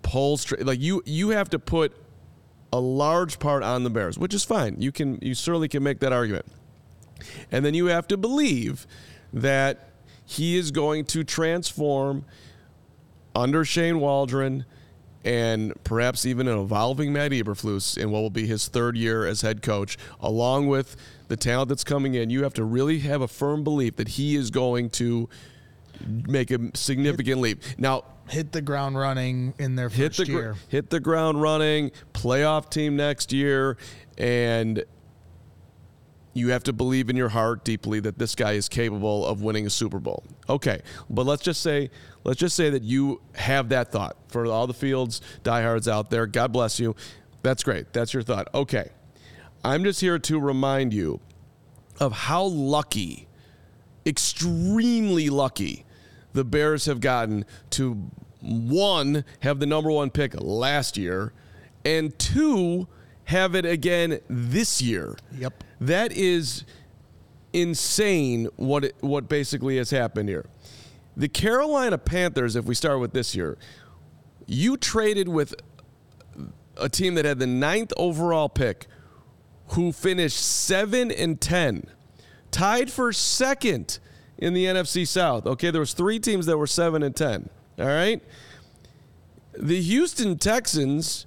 polls. Like you have to put a large part on the Bears, which is fine. You certainly can make that argument, and then you have to believe that he is going to transform under Shane Waldron and perhaps even an evolving Matt Eberflus in what will be his third year as head coach, along with the talent that's coming in. You have to really have a firm belief that he is going to make a significant leap. Now, hit the ground running in their first year. Hit the ground running, playoff team next year, and you have to believe in your heart deeply that this guy is capable of winning a Super Bowl. Okay, but let's just say that you have that thought. For all the Fields diehards out there, God bless you. That's great. That's your thought. Okay, I'm just here to remind you of how lucky, extremely lucky, the Bears have gotten to, one, have the number one pick last year, and two, have it again this year. Yep. That is insane what basically has happened here. The Carolina Panthers, if we start with this year, you traded with a team that had the 9th overall pick, who finished 7-10, tied for second in the NFC South. Okay, there was 3 teams that were 7-10, all right? The Houston Texans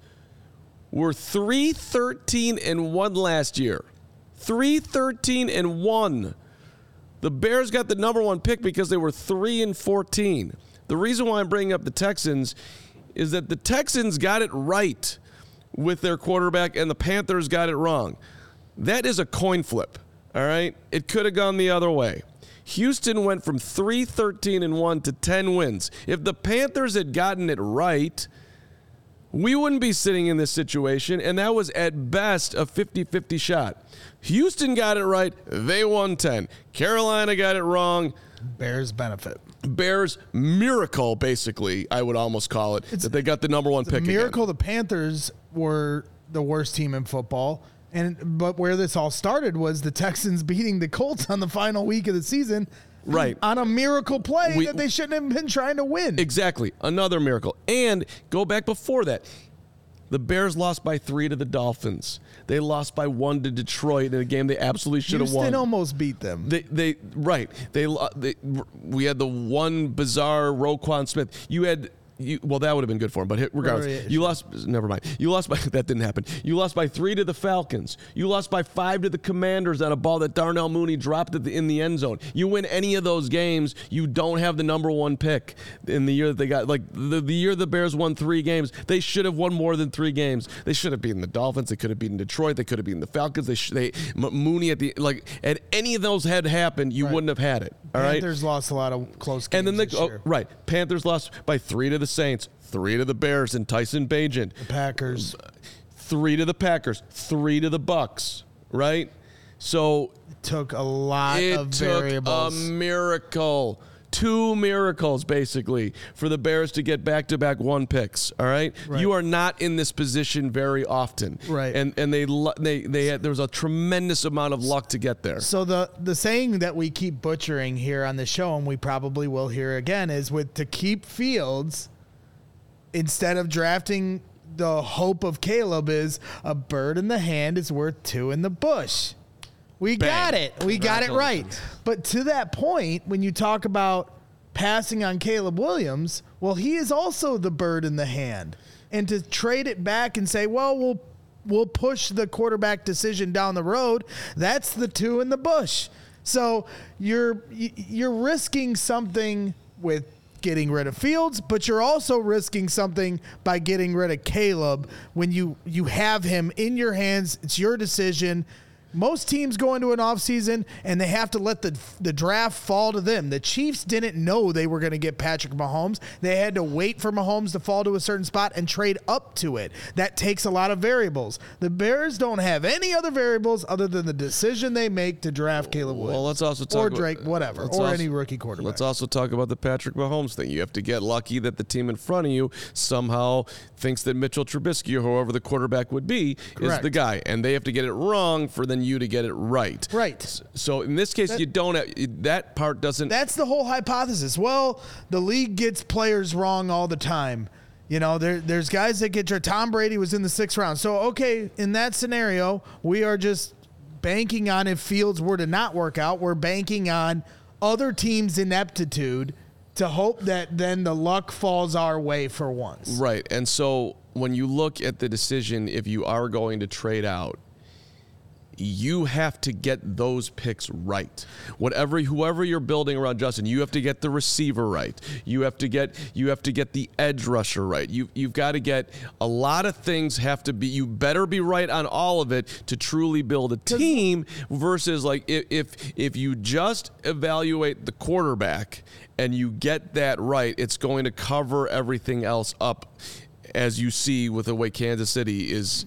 were 3-13-1 last year. 3-13-1. The Bears got the number one pick because they were 3-14. The reason why I'm bringing up the Texans is that the Texans got it right with their quarterback and the Panthers got it wrong. That is a coin flip, all right? It could have gone the other way. Houston went from 3-13-1 to 10 wins. If the Panthers had gotten it right, we wouldn't be sitting in this situation, and that was at best a 50-50 shot. Houston got it right. They won 10. Carolina got it wrong. Bears benefit. Bears miracle, basically, I would almost call it, that they got the number one pick. Miracle again. The Panthers were the worst team in football. But where this all started was the Texans beating the Colts on the final week of the season, right, on a miracle play that they shouldn't have been trying to win. Exactly. Another miracle. And go back before that. The Bears lost by 3 to the Dolphins. They lost by 1 to Detroit in a game they absolutely should have won. Houston almost beat them. We had the one bizarre Roquan Smith. Well, that would have been good for him, but regardless, that didn't happen. You lost by 3 to the Falcons. You lost by 5 to the Commanders on a ball that Darnell Mooney dropped in the end zone. You win any of those games, you don't have the number one pick in the year that they got. Like the year the Bears won 3 games, they should have won more than 3 games. They should have beaten the Dolphins. They could have beaten Detroit. They could have beaten the Falcons. Mooney at any of those had happened, you wouldn't have had it. All right? Panthers lost a lot of close games. And then Panthers lost by 3 to the Saints, 3 to the Bears and Tyson Bagent. The Packers. 3 to the Packers, 3 to the Bucks, right? So it took a lot of variables. It took a miracle. 2 miracles, basically, for the Bears to get back-to-back one picks, all right? You are not in this position very often. Right. And there was a tremendous amount of luck to get there. So the saying that we keep butchering here on the show, and we probably will hear again, is to keep Fields, instead of drafting the hope of Caleb, is a bird in the hand is worth 2 in the bush. We got it. We got it right. But to that point, when you talk about passing on Caleb Williams, well, he is also the bird in the hand. And to trade it back and say, well, we'll push the quarterback decision down the road, that's the 2 in the bush. So you're risking something with getting rid of Fields, but you're also risking something by getting rid of Caleb when you have him in your hands. It's your decision. Most teams go into an offseason and they have to let the draft fall to them. The Chiefs didn't know they were going to get Patrick Mahomes. They had to wait for Mahomes to fall to a certain spot and trade up to it. That takes a lot of variables. The Bears don't have any other variables other than the decision they make to draft Caleb Williams. Well, let's also talk any rookie quarterback. Let's also talk about the Patrick Mahomes thing. You have to get lucky that the team in front of you somehow thinks that Mitchell Trubisky or whoever the quarterback would be is the guy, and they have to get it wrong for the you to get it right. Right. So in this case, you don't have, that part doesn't. That's the whole hypothesis. Well, the league gets players wrong all the time. You know, there's guys that get Tom Brady was in the 6th round. So, okay, in that scenario, we are just banking on if Fields were to not work out, we're banking on other teams' ineptitude to hope that then the luck falls our way for once. Right. And so when you look at the decision, if you are going to trade out, you have to get those picks right. Whoever you're building around Justin, you have to get the receiver right. You have to get the edge rusher right. You've got to get a lot of things have to be. You better be right on all of it to truly build a team. Versus like if you just evaluate the quarterback and you get that right, it's going to cover everything else up. As you see with the way Kansas City is.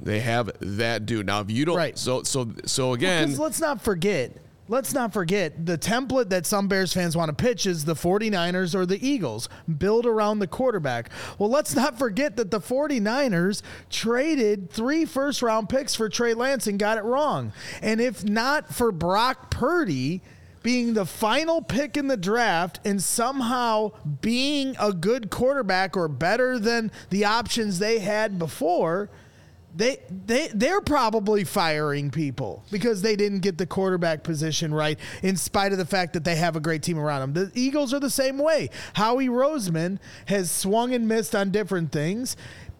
They have that dude. Now, if you don't, right. so again, well, let's not forget the template that some Bears fans want to pitch is the 49ers or the Eagles build around the quarterback. Well, let's not forget that the 49ers traded 3 first round picks for Trey Lance and got it wrong. And if not for Brock Purdy being the final pick in the draft and somehow being a good quarterback or better than the options they had before, They're probably firing people because they didn't get the quarterback position right in spite of the fact that they have a great team around them. The Eagles are the same way. Howie Roseman has swung and missed on different things.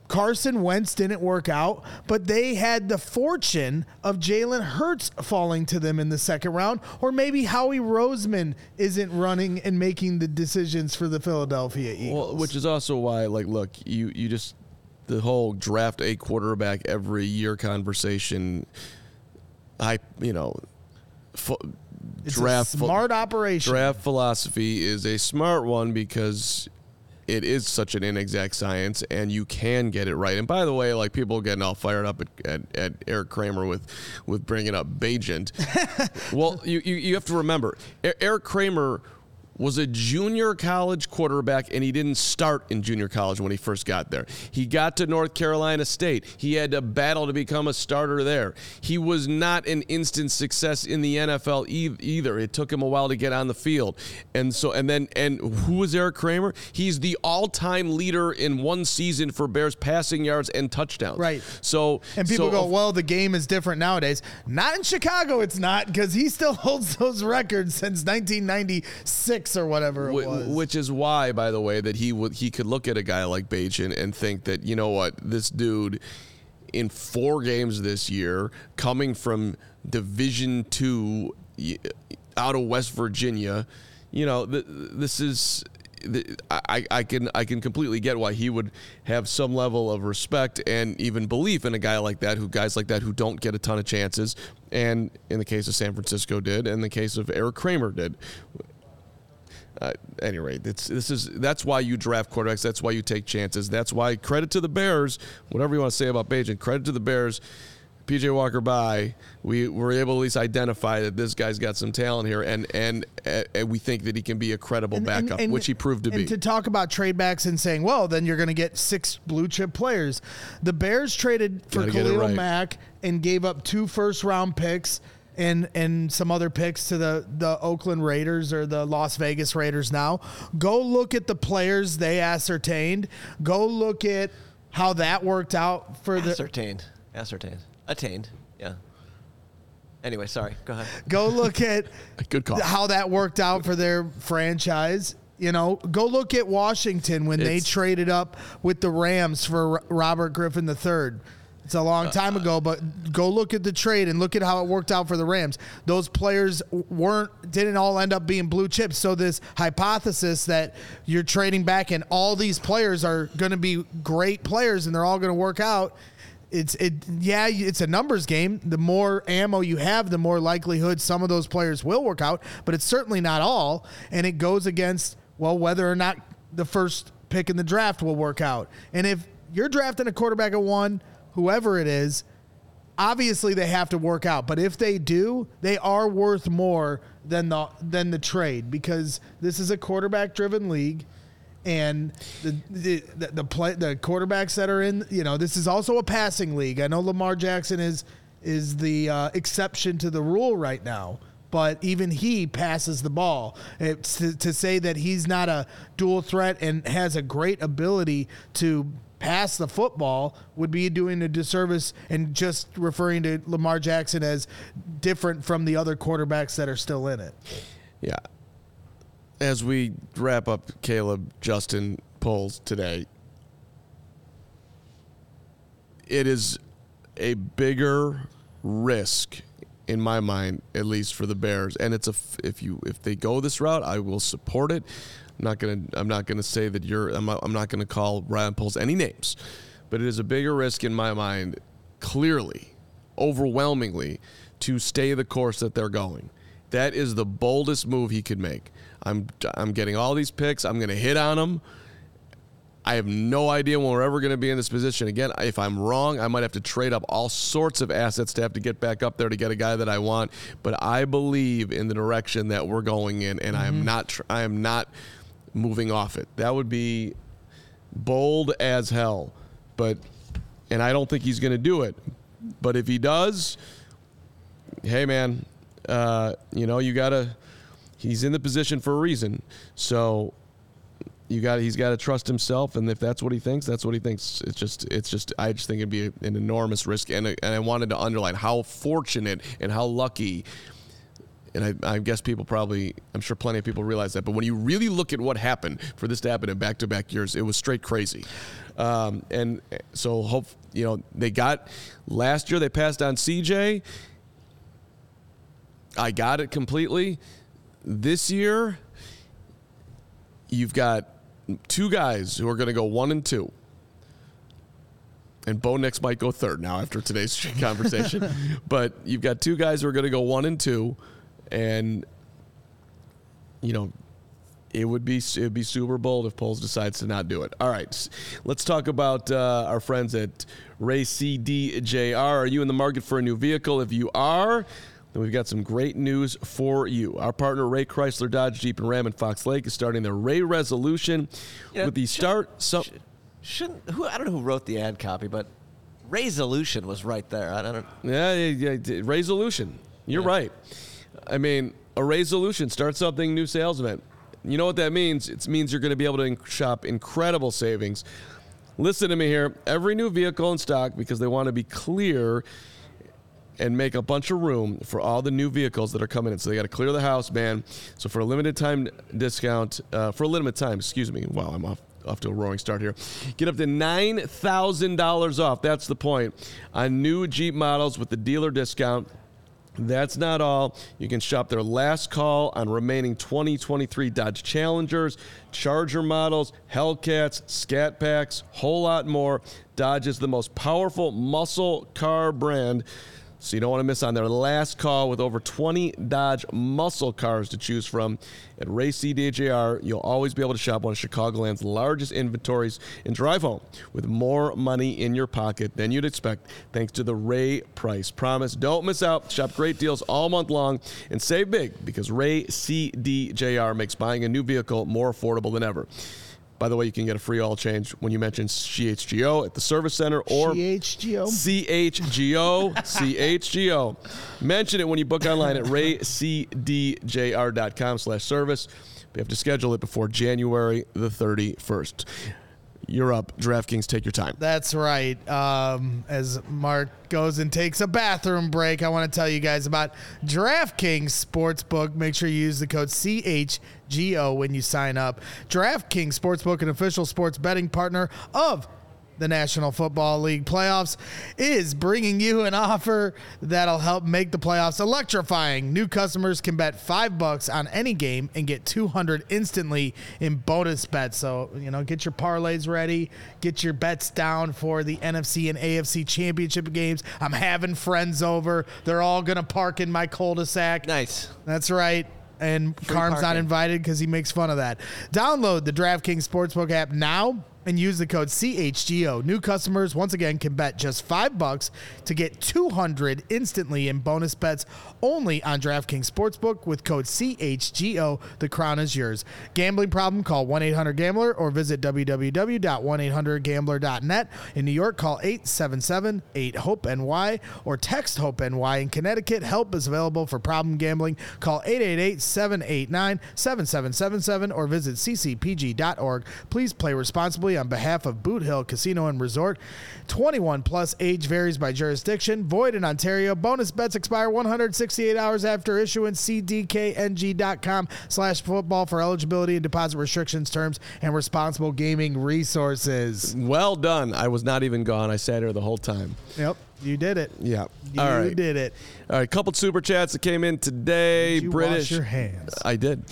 Carson Wentz didn't work out, but they had the fortune of Jalen Hurts falling to them in the second round, or maybe Howie Roseman isn't running and making the decisions for the Philadelphia Eagles. Well, which is also why, like, look, you just... the whole draft a quarterback every year conversation, it's a smart operation. Draft philosophy is a smart one because it is such an inexact science, and you can get it right. And by the way, like people getting all fired up at Erik Kramer with bringing up Bagent. Well, you have to remember, Erik Kramer was a junior college quarterback, and he didn't start in junior college when he first got there. He got to North Carolina State. He had to battle to become a starter there. He was not an instant success in the NFL either. It took him a while to get on the field. And who was Erik Kramer? He's the all-time leader in one season for Bears passing yards and touchdowns. Right. So people go, well, the game is different nowadays. Not in Chicago, it's not, because he still holds those records since 1996. Or whatever it was. Which is why, by the way, that he could look at a guy like Bagent and think that, you know what, this dude in 4 games this year, coming from Division II out of West Virginia, you know, this is I can completely get why he would have some level of respect and even belief in a guy like that, who don't get a ton of chances, and in the case of San Francisco did, and in the case of Erik Kramer did. Anyway, that's why you draft quarterbacks. That's why you take chances. That's why credit to the Bears. Whatever you want to say about Bagent, credit to the Bears. P.J. Walker, bye. We were able to at least identify that this guy's got some talent here, and we think that he can be a credible backup, which he proved to be. To talk about trade backs and saying, well, then you're going to get 6 blue-chip players. The Bears traded for Khalil Mack and gave up 2 first-round picks and some other picks to the Oakland Raiders or the Las Vegas Raiders now. Go look at the players they ascertained. Go look at how that worked out for the... Attained. Yeah. Anyway, sorry. Go ahead. Go look at Good call. How that worked out for their franchise. You know, go look at Washington when they traded up with the Rams for Robert Griffin III. It's a long time ago, but go look at the trade and look at how it worked out for the Rams. Those players didn't all end up being blue chips. So this hypothesis that you're trading back and all these players are going to be great players and they're all going to work out, it's a numbers game. The more ammo you have, the more likelihood some of those players will work out, but it's certainly not all. And it goes against, well, whether or not the first pick in the draft will work out. And if you're drafting a quarterback at 1, whoever it is, obviously they have to work out. But if they do, they are worth more than the trade, because this is a quarterback-driven league, and the quarterbacks that are in, you know, this is also a passing league. I know Lamar Jackson is the exception to the rule right now, but even he passes the ball. It's to say that he's not a dual threat and has a great ability to pass the football would be doing a disservice, and just referring to Lamar Jackson as different from the other quarterbacks that are still in it. Yeah. As we wrap up Caleb, Justin, Poles today, it is a bigger risk in my mind, at least for the Bears, and it's if they go this route, I will support it. I'm not gonna call Ryan Poles any names, but it is a bigger risk in my mind, clearly, overwhelmingly, to stay the course that they're going. That is the boldest move he could make. I'm getting all these picks. I'm gonna hit on them. I have no idea when we're ever going to be in this position again. If I'm wrong, I might have to trade up all sorts of assets to have to get back up there to get a guy that I want. But I believe in the direction that we're going in, and I am not moving off it. That would be bold as hell, and I don't think he's going to do it. But if he does, hey man, he's in the position for a reason, so. He's got to trust himself, and if that's what he thinks, that's what he thinks. I just think it'd be an enormous risk, and I wanted to underline how fortunate and how lucky, and I guess I'm sure plenty of people realize that, but when you really look at what happened for this to happen in back-to-back years, it was straight crazy. And so last year they passed on CJ. I got it completely. This year, you've got two guys who are going to go 1 and 2. And Bo Nix might go third now after today's conversation. But you've got two guys who are going to go 1 and 2. And, it'd be super bold if Poles decides to not do it. All right. Let's talk about our friends at Ray CDJR. Are you in the market for a new vehicle? If you are, then we've got some great news for you. Our partner, Ray Chrysler, Dodge, Jeep, and Ram in Fox Lake, is starting their Ray Resolution with the start. I don't know who wrote the ad copy, but Resolution was right there. I don't know. Yeah, Resolution. You're right. I mean, a Resolution, start something new sales event. You know what that means? It means you're going to be able to shop incredible savings. Listen to me here. Every new vehicle in stock, because they want to be clear and make a bunch of room for all the new vehicles that are coming in. So they got to clear the house, man. So for a limited time discount, Wow, I'm off to a roaring start here. Get up to $9,000 off. That's the point. On new Jeep models with the dealer discount. That's not all. You can shop their last call on remaining 2023 Dodge Challengers, Charger models, Hellcats, Scat Packs, whole lot more. Dodge is the most powerful muscle car brand. So you don't want to miss on their last call with over 20 Dodge muscle cars to choose from. At Ray CDJR, you'll always be able to shop one of Chicagoland's largest inventories and drive home with more money in your pocket than you'd expect thanks to the Ray Price Promise. Don't miss out. Shop great deals all month long and save big because Ray CDJR makes buying a new vehicle more affordable than ever. By the way, you can get a free oil change when you mention CHGO at the service center or CHGO. Mention it when you book online at raycdjr.com/service. We have to schedule it before January the 31st. You're up. DraftKings, take your time. That's right. As Mark goes and takes a bathroom break, I want to tell you guys about DraftKings Sportsbook. Make sure you use the code CHGO when you sign up. DraftKings Sportsbook, an official sports betting partner of the National Football League playoffs, is bringing you an offer that'll help make the playoffs electrifying. New customers can bet $5 on any game and get $200 instantly in bonus bets. So, get your parlays ready, get your bets down for the NFC and AFC championship games. I'm having friends over. They're all going to park in my cul-de-sac. Nice. That's right. And Carm's not invited because he makes fun of that. Download the DraftKings Sportsbook app now and use the code CHGO. New customers, once again, can bet just $5 to get $200 instantly in bonus bets only on DraftKings Sportsbook with code CHGO. The crown is yours. Gambling problem? Call 1-800-GAMBLER or visit www.1800gambler.net. In New York, call 877-8-HOPE-NY or text HOPE-NY. In Connecticut, help is available for problem gambling. Call 888-789-7777 or visit ccpg.org. Please play responsibly. Authority on behalf of Boot Hill Casino and Resort. 21 plus, age varies by jurisdiction, void in Ontario. Bonus bets expire 168 hours after issuance. See DKNG.com/football for eligibility and deposit restrictions, terms, and responsible gaming resources. Well done. I was not even gone. I sat here the whole time. Yep. You did it. Yeah. You did it. All right. Couple super chats that came in today. Did you wash your hands? I did.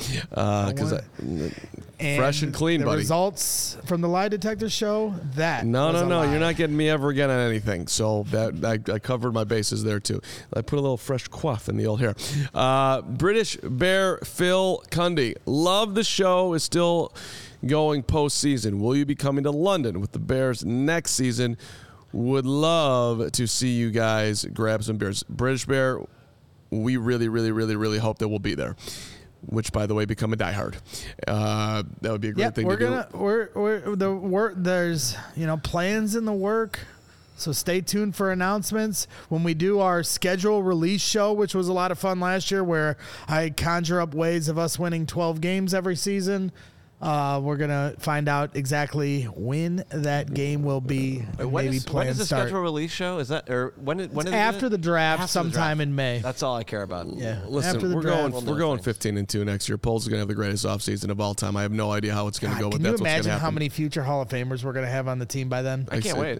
Fresh and clean, buddy. Results from the lie detector show that. No. You're not getting me ever again on anything. So that I covered my bases there, too. I put a little fresh quaff in the old hair. British Bear Phil Cundy. Love the show. Is still going postseason. Will you be coming to London with the Bears next season? Would love to see you guys grab some beers. British Bear, we really, really, really, really hope that we'll be there. Which, by the way, become a diehard. That would be a great thing to do. There's plans in the work. So stay tuned for announcements when we do our schedule release show, which was a lot of fun last year, where I conjure up ways of us winning 12 games every season. We're going to find out exactly when that game will be. When is the schedule release show? Is that or when is after it? The draft after sometime the draft. In May. That's all I care about. Yeah. Listen, we're going 15-2 next year. Poles is going to have the greatest offseason of all time. I have no idea how it's going to go, but that's what's going to happen. Can you imagine how many future Hall of Famers we're going to have on the team by then? I can't wait.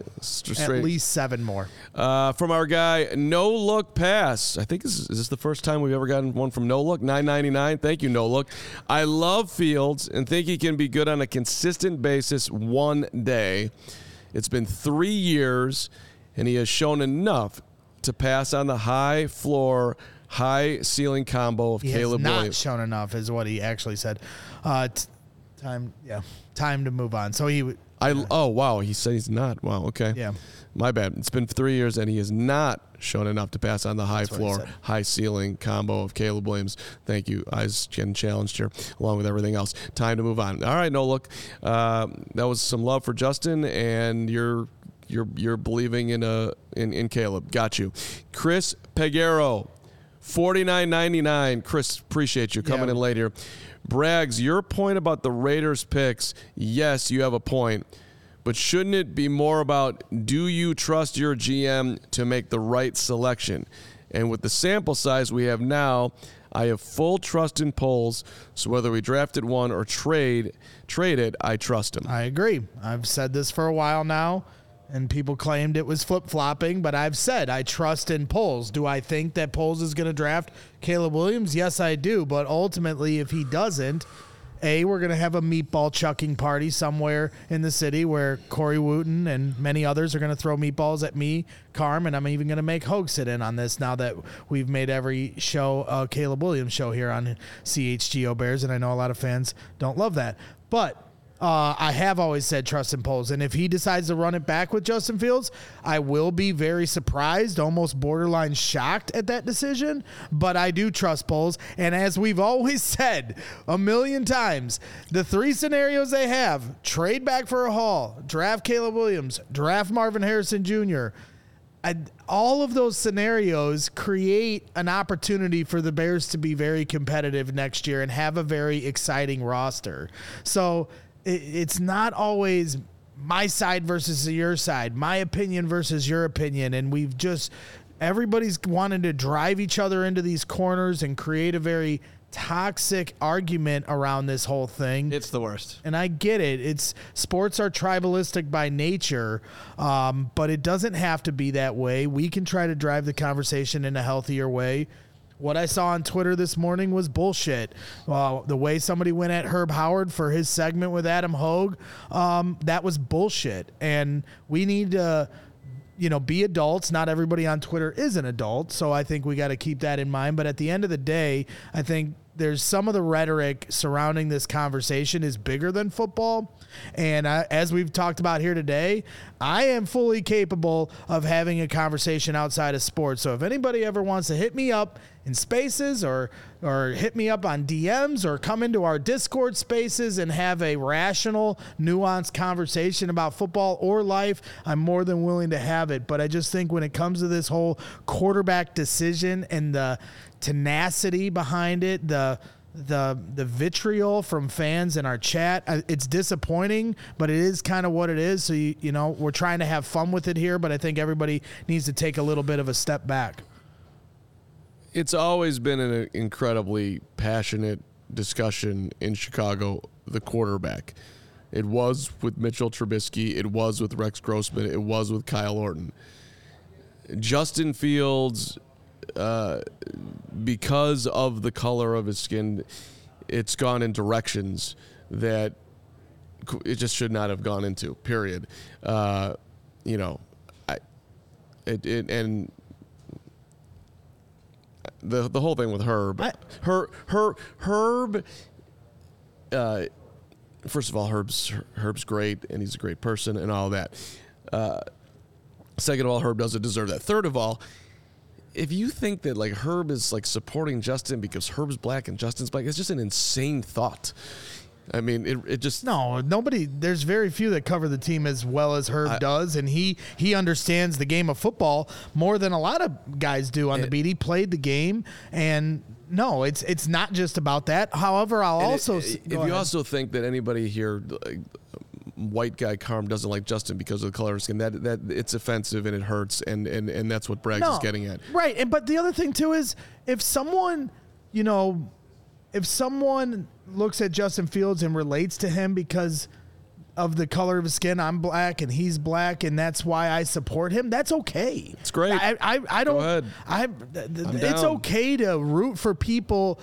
At least 7 more. From our guy, No Look Pass. I think is this the first time we've ever gotten one from No Look. $9.99. Thank you, No Look. I love Fields and thinking he can be good on a consistent basis one day. It's been 3 years, and he has shown enough to pass on the high floor, high ceiling combo of Caleb Williams. He has not shown enough is what he actually said. Time to move on. So he. Oh, wow. He said he's not. Wow, okay. Yeah. My bad. It's been 3 years, and he has not shown enough to pass on the high floor, high ceiling combo of Caleb Williams. Thank you. Eyes getting challenged here, along with everything else. Time to move on. All right, No Look. That was some love for Justin, and you're believing in Caleb. Got you. Chris Peguero, $49.99. Chris, appreciate you coming in late here. Braggs, your point about the Raiders picks, yes, you have a point, but shouldn't it be more about do you trust your GM to make the right selection? And with the sample size we have now, I have full trust in Poles, so whether we drafted one or traded, I trust him. I agree. I've said this for a while now, and people claimed it was flip-flopping, but I've said I trust in Poles. Do I think that Poles is going to draft Caleb Williams? Yes, I do, but ultimately if he doesn't, we're going to have a meatball chucking party somewhere in the city where Corey Wooten and many others are going to throw meatballs at me, Carm, and I'm even going to make Hogue sit in on this now that we've made every show Caleb Williams show here on CHGO Bears, and I know a lot of fans don't love that, but I have always said trust in Poles, and if he decides to run it back with Justin Fields, I will be very surprised, almost borderline shocked at that decision, but I do trust Poles, and as we've always said a million times, the 3 scenarios they have, trade back for a haul, draft Caleb Williams, draft Marvin Harrison Jr., all of those scenarios create an opportunity for the Bears to be very competitive next year and have a very exciting roster. So it's not always my side versus your side, my opinion versus your opinion. And we've just, everybody's wanted to drive each other into these corners and create a very toxic argument around this whole thing. It's the worst. And I get it. Sports are tribalistic by nature, but it doesn't have to be that way. We can try to drive the conversation in a healthier way. What I saw on Twitter this morning was bullshit. The way somebody went at Herb Howard for his segment with Adam Hogue, that was bullshit. And we need to, be adults. Not everybody on Twitter is an adult, so I think we got to keep that in mind. But at the end of the day, I think there's some of the rhetoric surrounding this conversation is bigger than football. And as we've talked about here today, I am fully capable of having a conversation outside of sports. So if anybody ever wants to hit me up in spaces or hit me up on DMs or come into our Discord spaces and have a rational, nuanced conversation about football or life, I'm more than willing to have it. But I just think when it comes to this whole quarterback decision and the tenacity behind it, the the vitriol from fans in our chat. It's disappointing, but it is kind of what it is. So, you know, we're trying to have fun with it here, but I think everybody needs to take a little bit of a step back. It's always been an incredibly passionate discussion in Chicago, the quarterback. It was with Mitchell Trubisky. It was with Rex Grossman. It was with Kyle Orton. Justin Fields, because of the color of his skin, it's gone in directions that it just should not have gone into, period. You know, and the whole thing with Herb. Herb, first of all, Herb's great, and he's a great person and all that. Second of all, Herb doesn't deserve that. Third of all, if you think that like Herb is like supporting Justin because Herb's black and Justin's black, it's just an insane thought. I mean, it just... No, nobody... There's very few that cover the team as well as Herb does, and he understands the game of football more than a lot of guys do on the beat. He played the game, and no, it's not just about that. However, I'll also... If you also think that anybody here... Like, white guy Carm doesn't like Justin because of the color of skin, that it's offensive and it hurts, and that's what Braggs is getting at. Right, but the other thing, too, is if someone looks at Justin Fields and relates to him because of the color of his skin, I'm black and he's black, and that's why I support him, that's okay. It's great. I don't... Go ahead. It's okay to root for people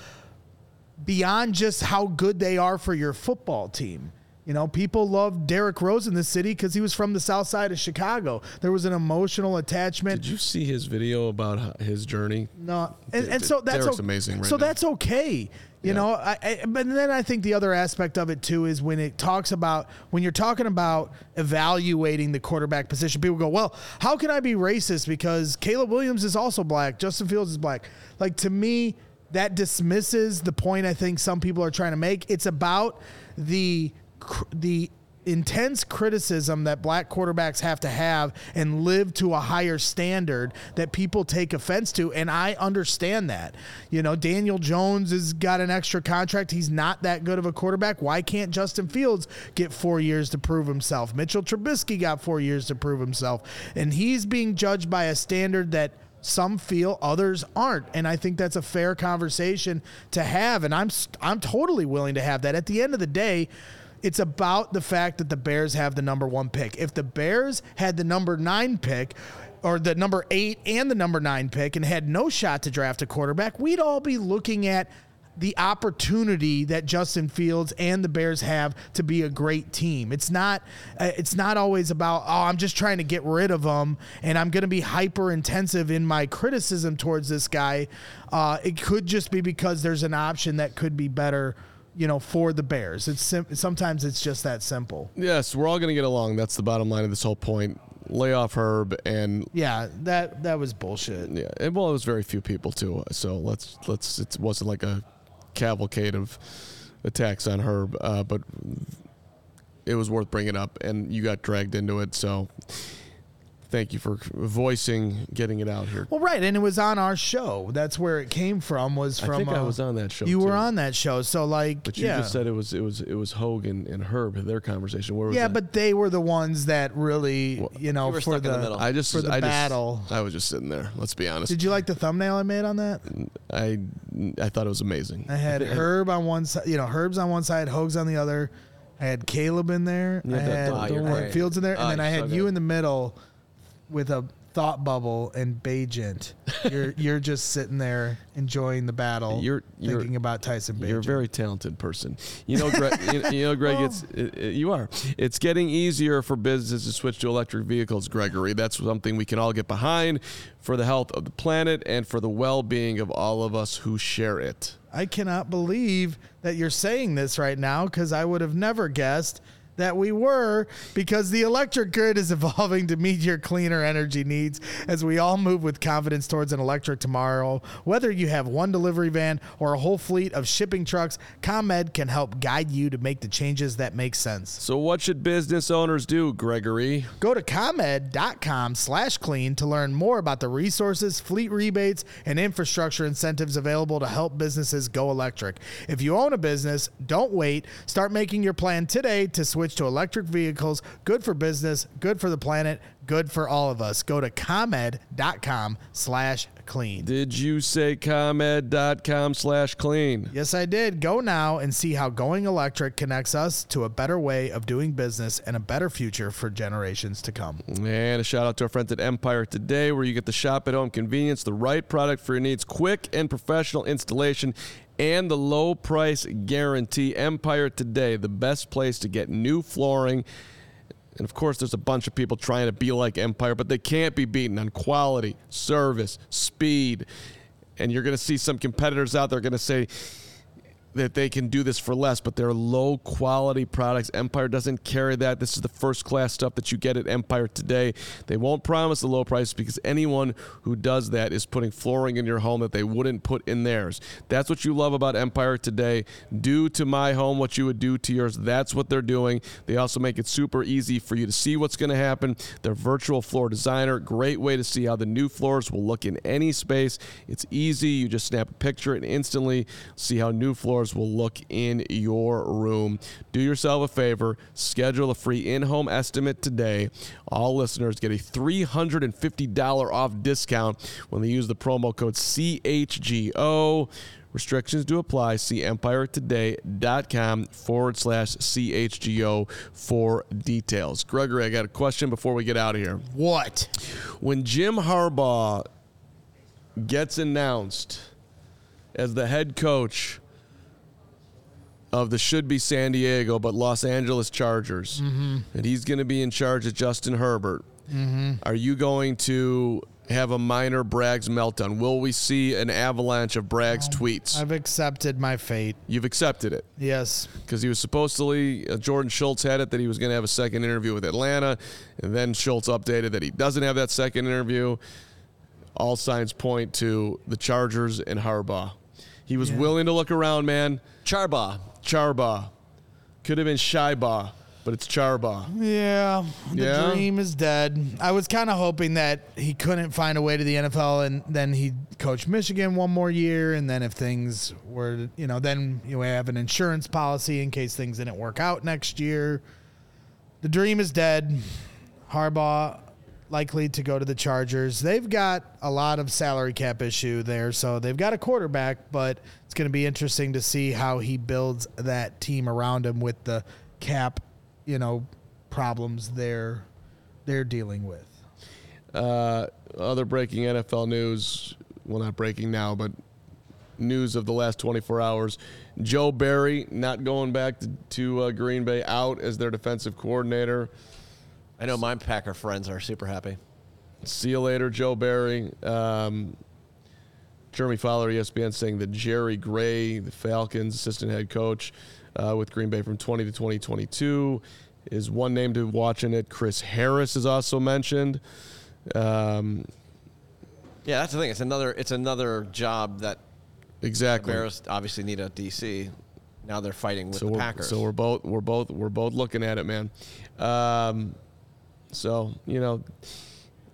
beyond just how good they are for your football team. You know, people love Derrick Rose in this city because he was from the south side of Chicago. There was an emotional attachment. Did you see his video about his journey? No. And so that's amazing right now. So that's okay. You know, but then I think the other aspect of it, too, is when you're talking about evaluating the quarterback position, people go, well, how can I be racist because Caleb Williams is also black, Justin Fields is black? Like, to me, that dismisses the point I think some people are trying to make. It's about the intense criticism that black quarterbacks have to have and live to a higher standard that people take offense to, and I understand that. You know, Daniel Jones has got an extra contract. He's not that good of a quarterback. Why can't Justin Fields get 4 years to prove himself? Mitchell Trubisky got 4 years to prove himself, and he's being judged by a standard that some feel, others aren't, and I think that's a fair conversation to have, and I'm totally willing to have that. At the end of the day, it's about the fact that the Bears have the number 1 pick. If the Bears had the number 9 pick, or the number 8 and the number 9 pick, and had no shot to draft a quarterback, we'd all be looking at the opportunity that Justin Fields and the Bears have to be a great team. It's not always about, oh, I'm just trying to get rid of them and I'm going to be hyper intensive in my criticism towards this guy. It could just be because there's an option that could be better, you know, for the Bears. Sometimes it's just that simple. Yes, we're all going to get along. That's the bottom line of this whole point. Lay off Herb and that was bullshit. Yeah, and well, it was very few people too. So it wasn't like a cavalcade of attacks on Herb, but it was worth bringing up, and you got dragged into it, so thank you for getting it out here. Well, right, and it was on our show. That's where it came from. I was on that show. You were on that show, so like, but you just said it was Hogue and Herb, their conversation. Where was that? But they were the ones that really, you know, for the middle. Battle. I was just sitting there. Let's be honest. Did you like the thumbnail I made on that? I thought it was amazing. I had Herb on one side. You know, Herb's on one side, Hogue's on the other. I had Caleb in there. I had Fields in there, and then I had you in the middle. With a thought bubble and Bagent, you're just sitting there enjoying the battle. You're thinking about Tyson Bagent. You're a very talented person. You know, Greg. You are. It's getting easier for businesses to switch to electric vehicles, Gregory. That's something we can all get behind for the health of the planet and for the well-being of all of us who share it. I cannot believe that you're saying this right now because I would have never guessed that we were, because the electric grid is evolving to meet your cleaner energy needs as we all move with confidence towards an electric tomorrow. Whether you have one delivery van or a whole fleet of shipping trucks, ComEd can help guide you to make the changes that make sense. So what should business owners do, Gregory? Go to ComEd.com/clean to learn more about the resources, fleet rebates, and infrastructure incentives available to help businesses go electric. If you own a business, don't wait. Start making your plan today to switch to electric vehicles. Good for business, good for the planet, good for all of us. Go to ComEd.com/clean. Did you say ComEd.com/clean? Yes, I did. Go now and see how going electric connects us to a better way of doing business and a better future for generations to come. And a shout out to our friends at Empire Today, where you get the shop at home convenience, the right product for your needs, quick and professional installation, and the low price guarantee. Empire Today, the best place to get new flooring. And, of course, there's a bunch of people trying to be like Empire, but they can't be beaten on quality, service, speed. And you're going to see some competitors out there going to say that they can do this for less, but they're low-quality products. Empire doesn't carry that. This is the first-class stuff that you get at Empire Today. They won't promise a low price because anyone who does that is putting flooring in your home that they wouldn't put in theirs. That's what you love about Empire Today. Do to my home what you would do to yours. That's what they're doing. They also make it super easy for you to see what's going to happen. Their virtual floor designer, great way to see how the new floors will look in any space. It's easy. You just snap a picture and instantly see how new floors will look in your room. Do yourself a favor. Schedule a free in-home estimate today. All listeners get a $350 off discount when they use the promo code CHGO. Restrictions do apply. See EmpireToday.com/CHGO for details. Gregory, I got a question before we get out of here. What? When Jim Harbaugh gets announced as the head coach of the should-be San Diego, but Los Angeles Chargers, mm-hmm. and he's going to be in charge of Justin Herbert, mm-hmm. are you going to have a minor Bragg's meltdown? Will we see an avalanche of Bragg's tweets? I've accepted my fate. You've accepted it? Yes. Because he was supposedly, Jordan Schultz had it that he was going to have a second interview with Atlanta, and then Schultz updated that he doesn't have that second interview. All signs point to the Chargers and Harbaugh. He was willing to look around, man. Charbaugh. Could have been Shybaugh, but it's Charbaugh. Yeah. The dream is dead. I was kind of hoping that he couldn't find a way to the NFL, and then he'd coach Michigan one more year, and then if things were, then you have an insurance policy in case things didn't work out next year. The dream is dead. Harbaugh likely to go to the Chargers. They've got a lot of salary cap issue there, so they've got a quarterback, but it's going to be interesting to see how he builds that team around him with the cap, problems they're dealing with. Other breaking NFL news, well, not breaking now, but news of the last 24 hours. Joe Barry not going back to Green Bay, out as their defensive coordinator. I know my Packer friends are super happy. See you later, Joe Barry. Jeremy Fowler, ESPN, saying that Jerry Gray, the Falcons' assistant head coach with Green Bay from 20 to 2022, is one name to watch in it. Chris Harris is also mentioned. Yeah, that's the thing. It's another job that exactly. The Bears obviously need a DC. Now they're fighting with the Packers. So we're both looking at it, man. So,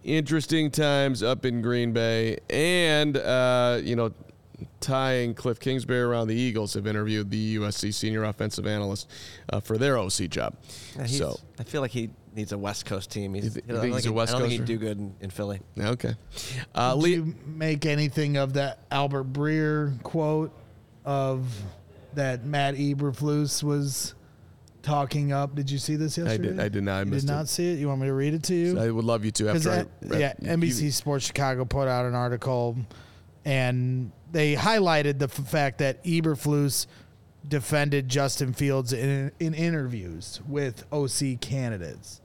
interesting times up in Green Bay, and, Ty and Cliff Kingsbury around the Eagles have interviewed the USC senior offensive analyst for their OC job. Yeah, I feel like he needs a West Coast team. He's a West Coaster? I don't think he'd do good in Philly. Okay. Did you make anything of that Albert Breer quote of that Matt Eberflus was talking up? Did you see this yesterday? I did not. I did not see it. You want me to read it to you? So I would love you to. NBC Sports Chicago put out an article, and they highlighted the fact that Eberflus defended Justin Fields in interviews with OC candidates.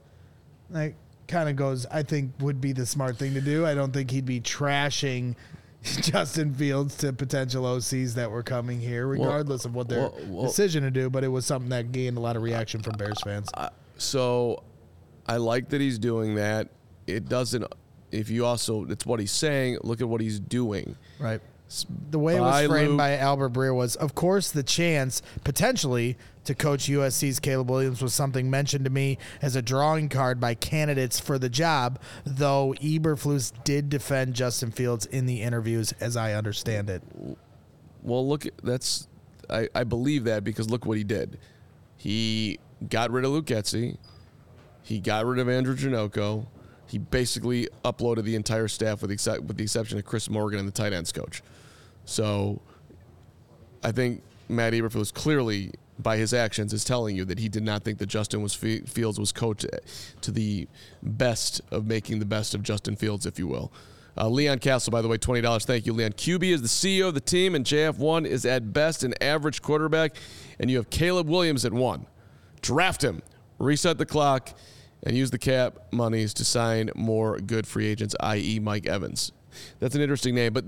Like, kind of goes, I think, would be the smart thing to do. I don't think he'd be trashing Justin Fields to potential OCs that were coming here, regardless of what their decision to do, but it was something that gained a lot of reaction from Bears fans. So I like that he's doing that. It doesn't – if you also – it's what he's saying. Look at what he's doing. Right. The way it was framed by Albert Breer was, of course, the chance potentially to coach USC's Caleb Williams was something mentioned to me as a drawing card by candidates for the job, though Eberflus did defend Justin Fields in the interviews, as I understand it. Well, look, that's I believe that because look what he did. He got rid of Luke Getsy. He got rid of Andrew Janoco. He basically uploaded the entire staff with the exception of Chris Morgan and the tight ends coach. So I think Matt Eberflus clearly, by his actions, is telling you that he did not think that Justin Fields was coached to the best of making the best of Justin Fields, if you will. Leon Castle, by the way, $20. Thank you, Leon. QB is the CEO of the team, and JF1 is at best an average quarterback, and you have Caleb Williams at 1. Draft him. Reset the clock. And use the cap monies to sign more good free agents, i.e. Mike Evans. That's an interesting name, but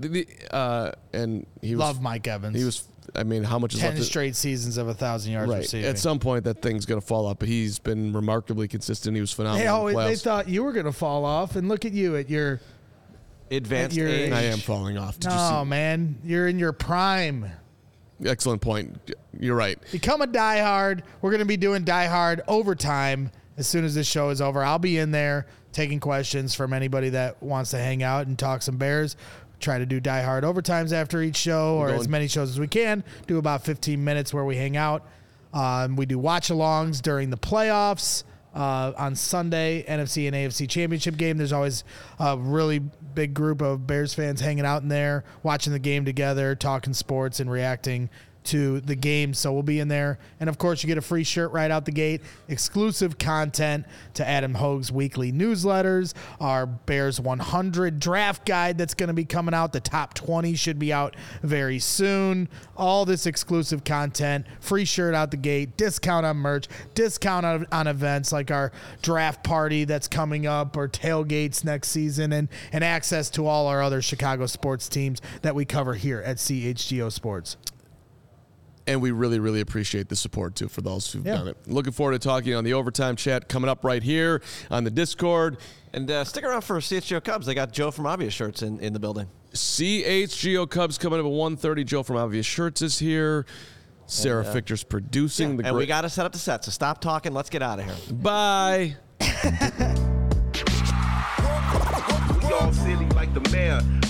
and he was, love Mike Evans. He was, I mean, how much is 10 left? 10 straight seasons of 1,000 yards right. receiving. At some point, that thing's going to fall off, but he's been remarkably consistent. He was phenomenal. They thought you were going to fall off, and look at you at your advanced age. I am falling off. Did you see? Man, you're in your prime. Excellent point. You're right. Become a diehard. We're going to be doing diehard overtime. As soon as this show is over, I'll be in there taking questions from anybody that wants to hang out and talk some Bears. Try to do diehard overtimes after each show or as many shows as we can. Do about 15 minutes where we hang out. We do watch-alongs during the playoffs. On Sunday, NFC and AFC championship game. There's always a really big group of Bears fans hanging out in there, watching the game together, talking sports and reacting to the game. So we'll be in there. And of course you get a free shirt right out the gate, exclusive content to Adam Hogue's weekly newsletters, our Bears 100 draft guide that's going to be coming out. The top 20 should be out very soon. All this exclusive content, free shirt out the gate, discount on merch, discount on events like our draft party that's coming up or tailgates next season, and access to all our other Chicago sports teams that we cover here at CHGO Sports. And we really, really appreciate the support, too, for those who've done it. Looking forward to talking on the overtime chat coming up right here on the Discord. And stick around for CHGO Cubs. They got Joe from Obvious Shirts in the building. CHGO Cubs coming up at 1:30. Joe from Obvious Shirts is here. Sarah Fichter's producing. Yeah, and we got to set up the set, so stop talking. Let's get out of here. Bye. City like the mayor.